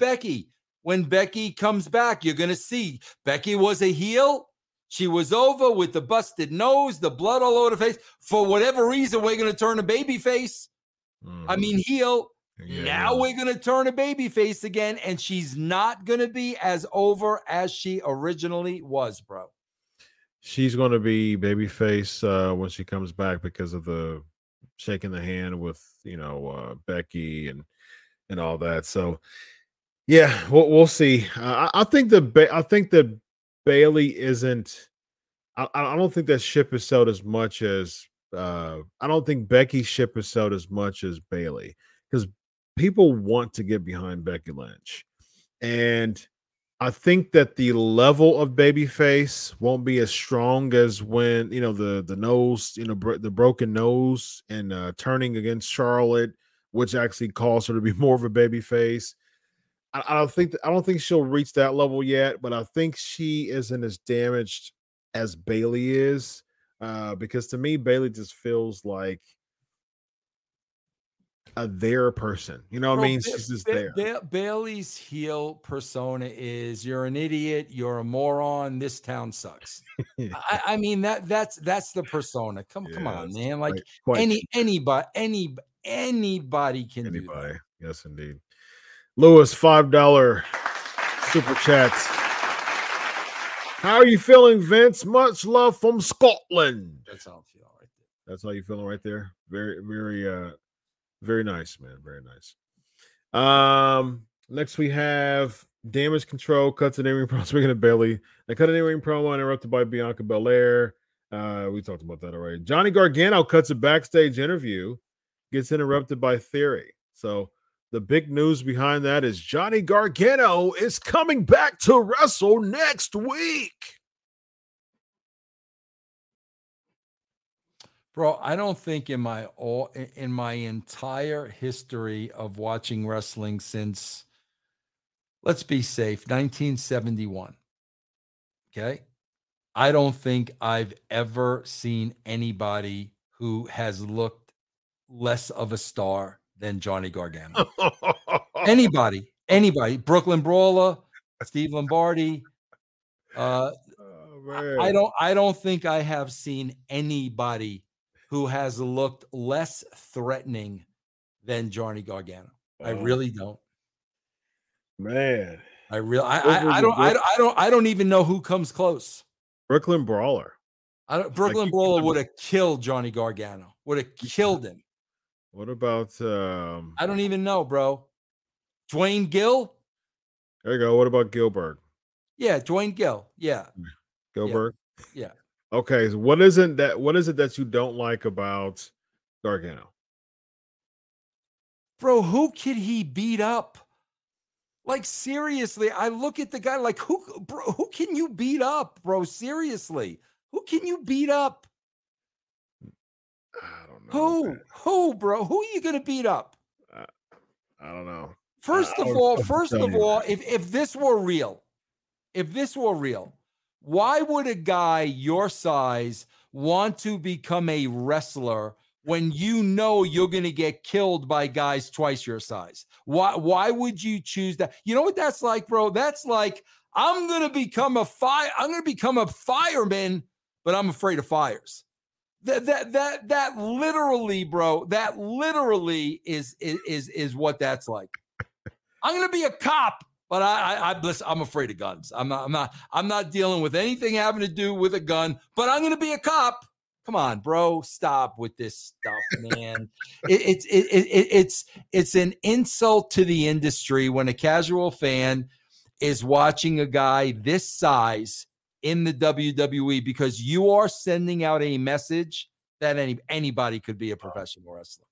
Becky. When Becky comes back, you're going to see Becky was a heel. She was over with the busted nose, the blood all over the face. For whatever reason, we're going to turn a baby face. I mean, heel. Yeah. Now we're going to turn a baby face again, and she's not going to be as over as she originally was, bro. She's going to be baby face when she comes back because of the shaking the hand with, you know, Becky and all that. So, yeah, we'll see. I think that Bayley isn't. I don't think that ship is sold as much as. I don't think Becky's ship is sold as much as Bayley, because people want to get behind Becky Lynch, and I think that the level of babyface won't be as strong as when, you know, the nose, you know, the broken nose and turning against Charlotte, which actually caused her to be more of a babyface. I don't think she'll reach that level yet, but I think she isn't as damaged as Bayley is, because to me, Bayley just feels like a there person. You know what I mean? She's just there. Bayley's heel persona is, you're an idiot, you're a moron, this town sucks. I mean, that's the persona. Come on, man. Like anybody can do that. Yes, indeed. Lewis, $5 super chats. How are you feeling, Vince? Much love from Scotland. That's how I'm feeling right there. That's how you feeling right there. Very, very, very nice, man. Very nice. Next we have Damage Control cuts an in-ring promo. Speaking of Bayley, they cut an in-ring promo interrupted by Bianca Belair. We talked about that already. Johnny Gargano cuts a backstage interview, gets interrupted by Theory. So the big news behind that is Johnny Gargano is coming back to wrestle next week. Bro, I don't think in my entire history of watching wrestling since, let's be safe, 1971. Okay? I don't think I've ever seen anybody who has looked less of a star than Johnny Gargano. Anybody, Brooklyn Brawler, Steve Lombardi. I don't think I have seen anybody who has looked less threatening than Johnny Gargano. Oh. I really don't. Man, I don't even know who comes close. Brooklyn Brawler. Brooklyn Brawler would have killed Johnny Gargano. Would have killed him. What about I don't even know, bro. Dwayne Gill? There you go. What about Gilbert? Yeah, Dwayne Gill. Yeah. Gilbert? Yeah. Okay, so what is it that you don't like about Gargano? Bro, who could he beat up? Like, seriously, I look at the guy like, who can you beat up, bro? Seriously, who can you beat up? I don't know. Who, bro? Who are you going to beat up? I don't know. First of all, if this were real, why would a guy your size want to become a wrestler when you know you're going to get killed by guys twice your size? Why would you choose that? You know what that's like, bro? That's like, I'm going to become a fireman, but I'm afraid of fires. That literally, bro, that literally is what that's like. I'm going to be a cop, but I'm afraid of guns. I'm not dealing with anything having to do with a gun, but I'm going to be a cop. Come on, bro. Stop with this stuff, man. It's an insult to the industry when a casual fan is watching a guy this size in the WWE, because you are sending out a message that anybody could be a professional wrestler.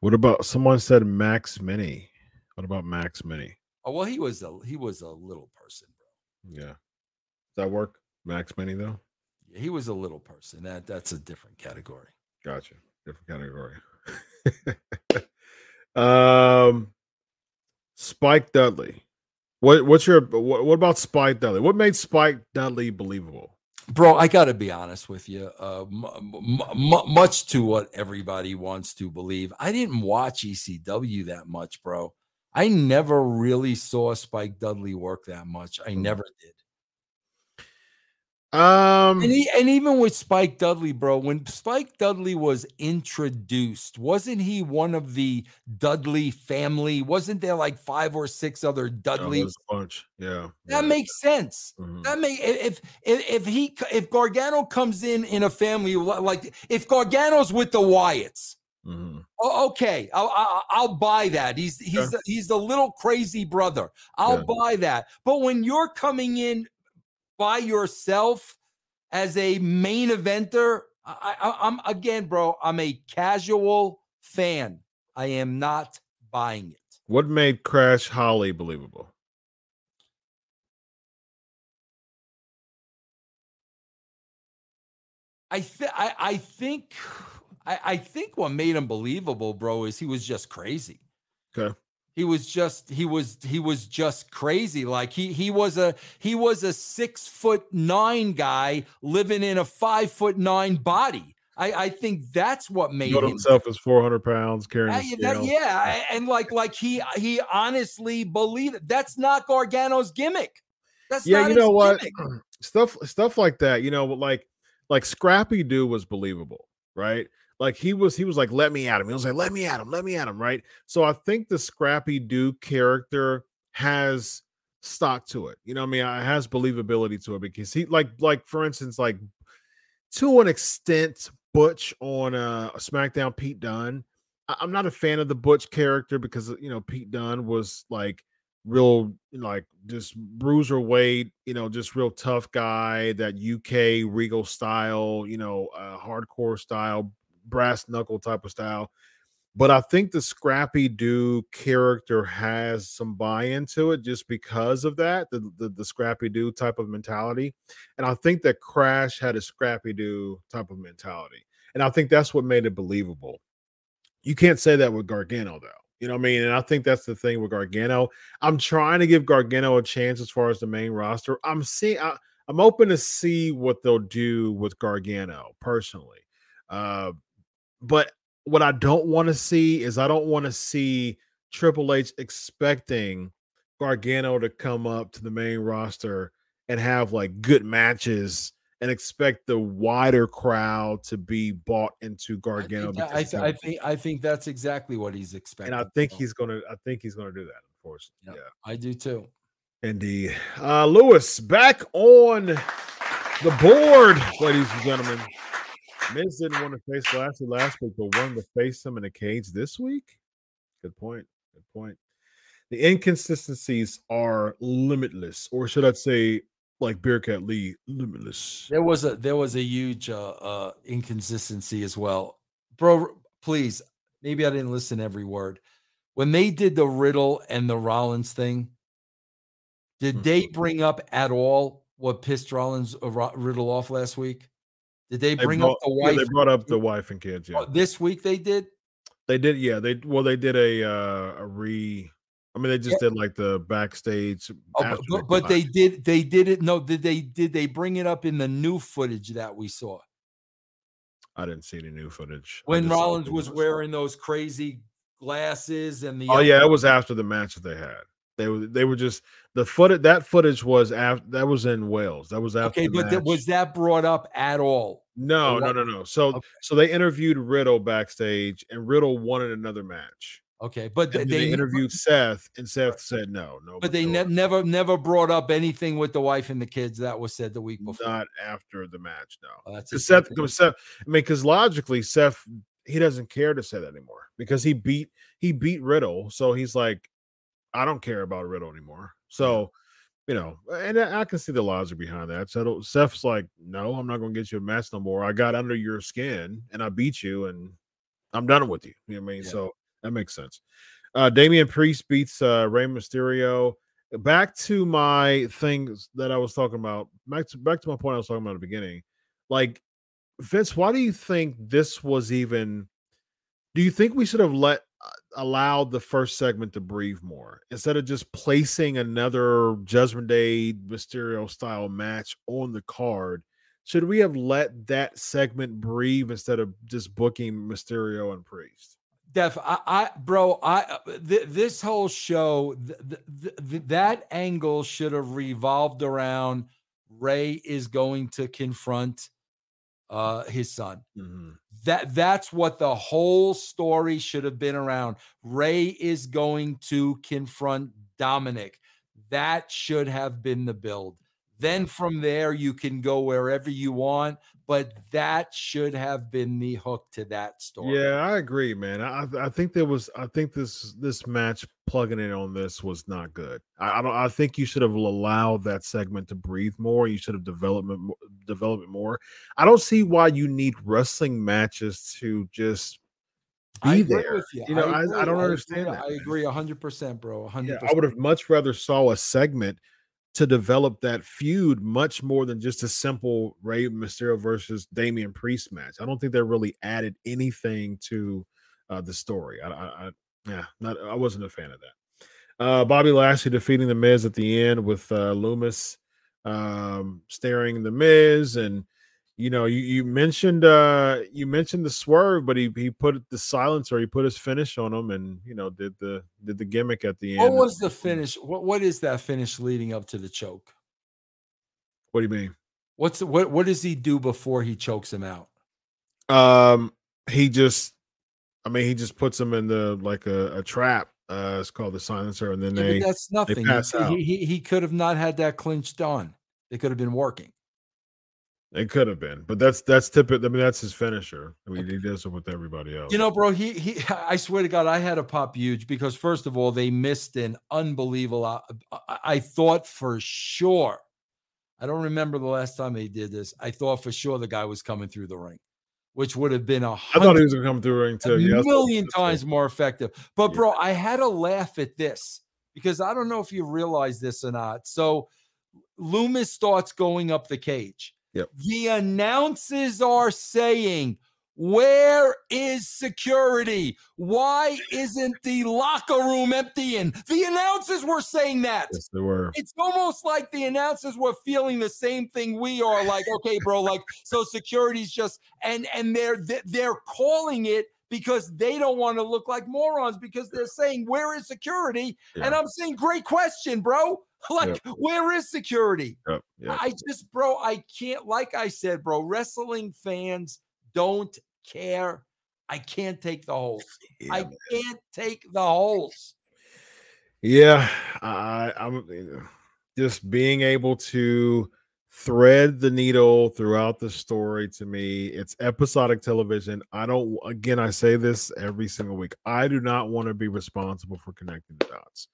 What about, someone said Max Mini? What about Max Mini? Oh, well, he was a little person, bro. Yeah. Does that work? Max Mini, though? Yeah, he was a little person. That's a different category. Gotcha. Different category. Spike Dudley. What about Spike Dudley? What made Spike Dudley believable? Bro, I got to be honest with you. Much to what everybody wants to believe, I didn't watch ECW that much, bro. I never really saw Spike Dudley work that much. I never did. And even with Spike Dudley, bro, when Spike Dudley was introduced, wasn't he one of the Dudley family? Wasn't there like 5 or 6 other Dudleys? Oh, a bunch. Yeah. That makes sense. Mm-hmm. If Gargano comes in a family, like if Gargano's with the Wyatts, mm-hmm. Oh, okay, I'll buy that. He's the little crazy brother. I'll buy that. But when you're coming in by yourself as a main eventer, I'm again, bro, I'm a casual fan. I am not buying it. What made Crash Holly believable? I think what made him believable, bro, is he was just crazy. Okay. He was just crazy. Like he was a 6'9" guy living in a 5'9" body. I think that's what made him himself as 400 pounds carrying a scale. Yeah, and like he honestly believed it. That's not Gargano's gimmick. That's not his gimmick. Stuff like that, you know, like Scrappy Doo was believable, right? Like he was like, let me at him. He was like, let me at him, right? So I think the Scrappy Doo character has stock to it. You know what I mean? It has believability to it, because he like for instance, like to an extent, Butch on SmackDown, Pete Dunne. I'm not a fan of the Butch character because, you know, Pete Dunne was like real, like just bruiserweight, you know, just real tough guy, that UK regal style, you know, hardcore style, brass knuckle type of style. But I think the Scrappy Doo character has some buy-in to it just because of that, the Scrappy Doo type of mentality. And I think that Crash had a Scrappy Doo type of mentality, and I think that's what made it believable. You can't say that with Gargano, though. You know what I mean? And I think that's the thing with Gargano. I'm trying to give Gargano a chance as far as the main roster. I'm open to see what they'll do with Gargano personally. But what I don't want to see is, I don't want to see Triple H expecting Gargano to come up to the main roster and have like good matches and expect the wider crowd to be bought into Gargano. I think that's exactly what he's expecting. And I think he's gonna do that, unfortunately. Yep, yeah, I do too. Indeed. Lewis, back on the board, ladies and gentlemen. Miz didn't want to face Lashley last week, but wanted to face him in a cage this week. Good point. Good point. The inconsistencies are limitless, or should I say, like Bearcat Lee, limitless. There was a huge inconsistency as well, bro. Please, maybe I didn't listen to every word. when they did the Riddle and the Rollins thing, did they bring up at all what pissed Riddle off last week? Did they bring up the wife? Yeah, they brought up the wife and kids. Yeah, this week they did. They did. Yeah, they did a re. I mean, they just did like the backstage. Oh, but they did. They did it. No, did they? Did they bring it up in the new footage that we saw? I didn't see any new footage. When Rollins was wearing those crazy glasses and the it was after the match that they had. They were just the footage. That footage was after. That was in Wales. That was after. Okay, but was that brought up at all? No. So they interviewed Riddle backstage, and Riddle wanted another match. Okay, but they interviewed Seth, and Seth said no. But they never brought up anything with the wife and the kids that was said the week before. Not after the match, no. Oh, that's Seth. I mean, because logically, Seth, he doesn't care to say that anymore because he beat Riddle, so he's like, I don't care about Riddle anymore. So, you know, and I can see the logic behind that. So Seth's like, no, I'm not going to get you a match no more. I got under your skin, and I beat you, and I'm done with you. You know what I mean? Yeah. So. That makes sense. Damian Priest beats Rey Mysterio. Back to my things that I was talking about. Back to my point I was talking about at the beginning. Like, Vince, why do you think this was even? Do you think we should have allowed the first segment to breathe more instead of just placing another Judgment Day Mysterio style match on the card? Should we have let that segment breathe instead of just booking Mysterio and Priest? Def, this whole show, that angle should have revolved around Rey is going to confront his son. Mm-hmm. That's what the whole story should have been around. Rey is going to confront Dominic. That should have been the build. Then from there, you can go wherever you want, but that should have been the hook to that story. Yeah, I agree, man. I think there was. I think this match plugging in on this was not good. I think you should have allowed that segment to breathe more. You should have developed more. I don't see why you need wrestling matches to just be there. With you. I don't understand that. I agree 100%, bro. 100%. Yeah, I would have much rather saw a segment to develop that feud much more than just a simple Rey Mysterio versus Damian Priest match. I don't think that really added anything to the story. I wasn't a fan of that. Bobby Lashley defeating The Miz at the end with Loomis staring The Miz, and you mentioned the swerve, but he put the silencer, he put his finish on him, and did the gimmick at the end. What was the finish? What is that finish leading up to the choke? What do you mean? What does he do before he chokes him out? He just puts him in the like a trap. It's called the silencer, and then that's nothing. They pass out. He could have not had that clinched on. They could have been working. It could have been, but that's typical. I mean, that's his finisher. I mean, he does it with everybody else. You know, bro, I swear to God, I had a pop huge because first of all, they missed an unbelievable. I thought for sure. I don't remember the last time they did this. I thought for sure the guy was coming through the ring, which would have been I thought he was going to come through the ring too. A million times more effective. But bro, I had a laugh at this because I don't know if you realize this or not. So Loomis starts going up the cage. Yep. The announcers are saying, where is security? Why isn't the locker room emptying? The announcers were saying that. Yes, they were. It's almost like the announcers were feeling the same thing we are. Like, okay, bro, like, so security's just and they're calling it because they don't want to look like morons because they're saying, where is security? Yeah. And I'm saying, great question, bro. Like, where is security? Yep. I just, bro, I can't, like I said, bro, wrestling fans don't care. I can't take the holes. Yeah, I can't take the holes. Yeah, I'm just being able to thread the needle throughout the story. To me, it's episodic television. I say this every single week. I do not want to be responsible for connecting the dots.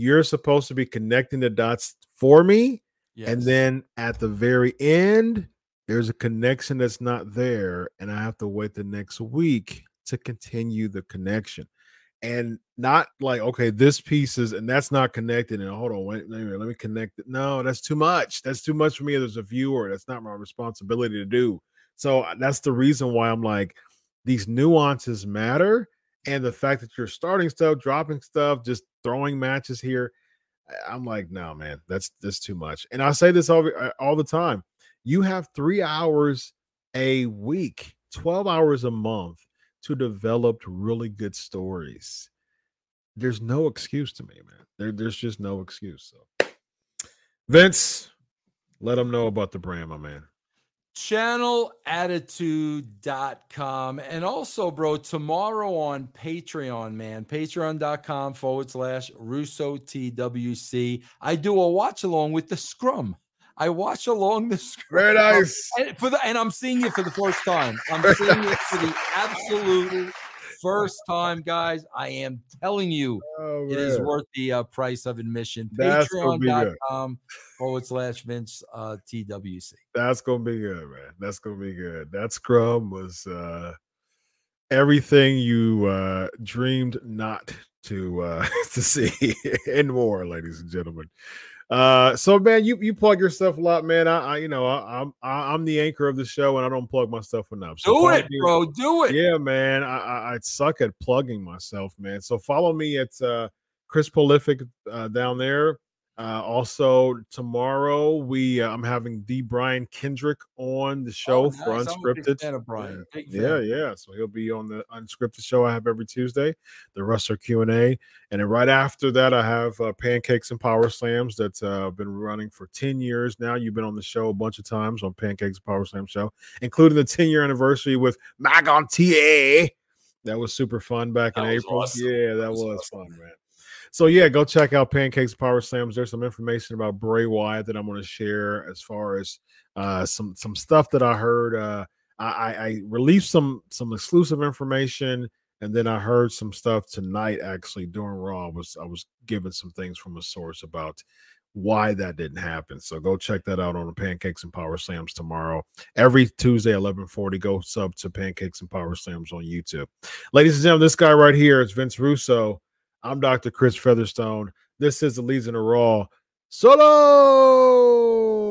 You're supposed to be connecting the dots for me. Yes. And then at the very end, there's a connection that's not there. And I have to wait the next week to continue the connection. and not like, okay, this piece is, and that's not connected, and hold on, wait, let me connect it. No, that's too much. That's too much for me as a viewer. That's not my responsibility to do. So that's the reason why I'm like, these nuances matter, and the fact that you're starting stuff, dropping stuff, just throwing matches here, I'm like, no, man, that's too much. And I say this all the time. You have 3 hours a week, 12 hours a month to develop really good stories. There's no excuse to me, man. There's just no excuse. So, Vince, let them know about the brand, my man. Channelattitude.com. And also, bro, tomorrow on Patreon, man, patreon.com/RussoTWC. I do a watch along with the Scrum. I watch along the Scrum. Very nice. And I'm seeing you for the first time. I'm seeing you for the absolute first time, guys. I am telling you, it is worth the price of admission. Patreon.com/VinceTWC. That's gonna be good, man. That's gonna be good. That Scrum was everything you dreamed not to to see and more, ladies and gentlemen. So, man, you plug your stuff a lot, man. I'm the anchor of the show, and I don't plug my stuff enough. So do it, bro. Do it. Yeah, man. I suck at plugging myself, man. So follow me at Chris Prolific down there. Also tomorrow I'm having the Brian Kendrick on the show for Unscripted. Yeah. So he'll be on the Unscripted show I have every Tuesday, the Wrestler Q&A, and then right after that I have Pancakes and Power Slams that's been running for 10 years now. You've been on the show a bunch of times on Pancakes and Power Slam show, including the 10-year anniversary with Magon TA. That was super fun back in April. Awesome. Yeah, that was awesome. Fun, man. So, yeah, go check out Pancakes Power Slams. There's some information about Bray Wyatt that I'm going to share as far as some stuff that I heard. I released some exclusive information, and then I heard some stuff tonight, actually, during Raw. I was given some things from a source about why that didn't happen. So go check that out on the Pancakes and Power Slams tomorrow. Every Tuesday, 11:40, go sub to Pancakes and Power Slams on YouTube. Ladies and gentlemen, this guy right here is Vince Russo. I'm Dr. Chris Featherstone. This is the Legion of Raw. Solo!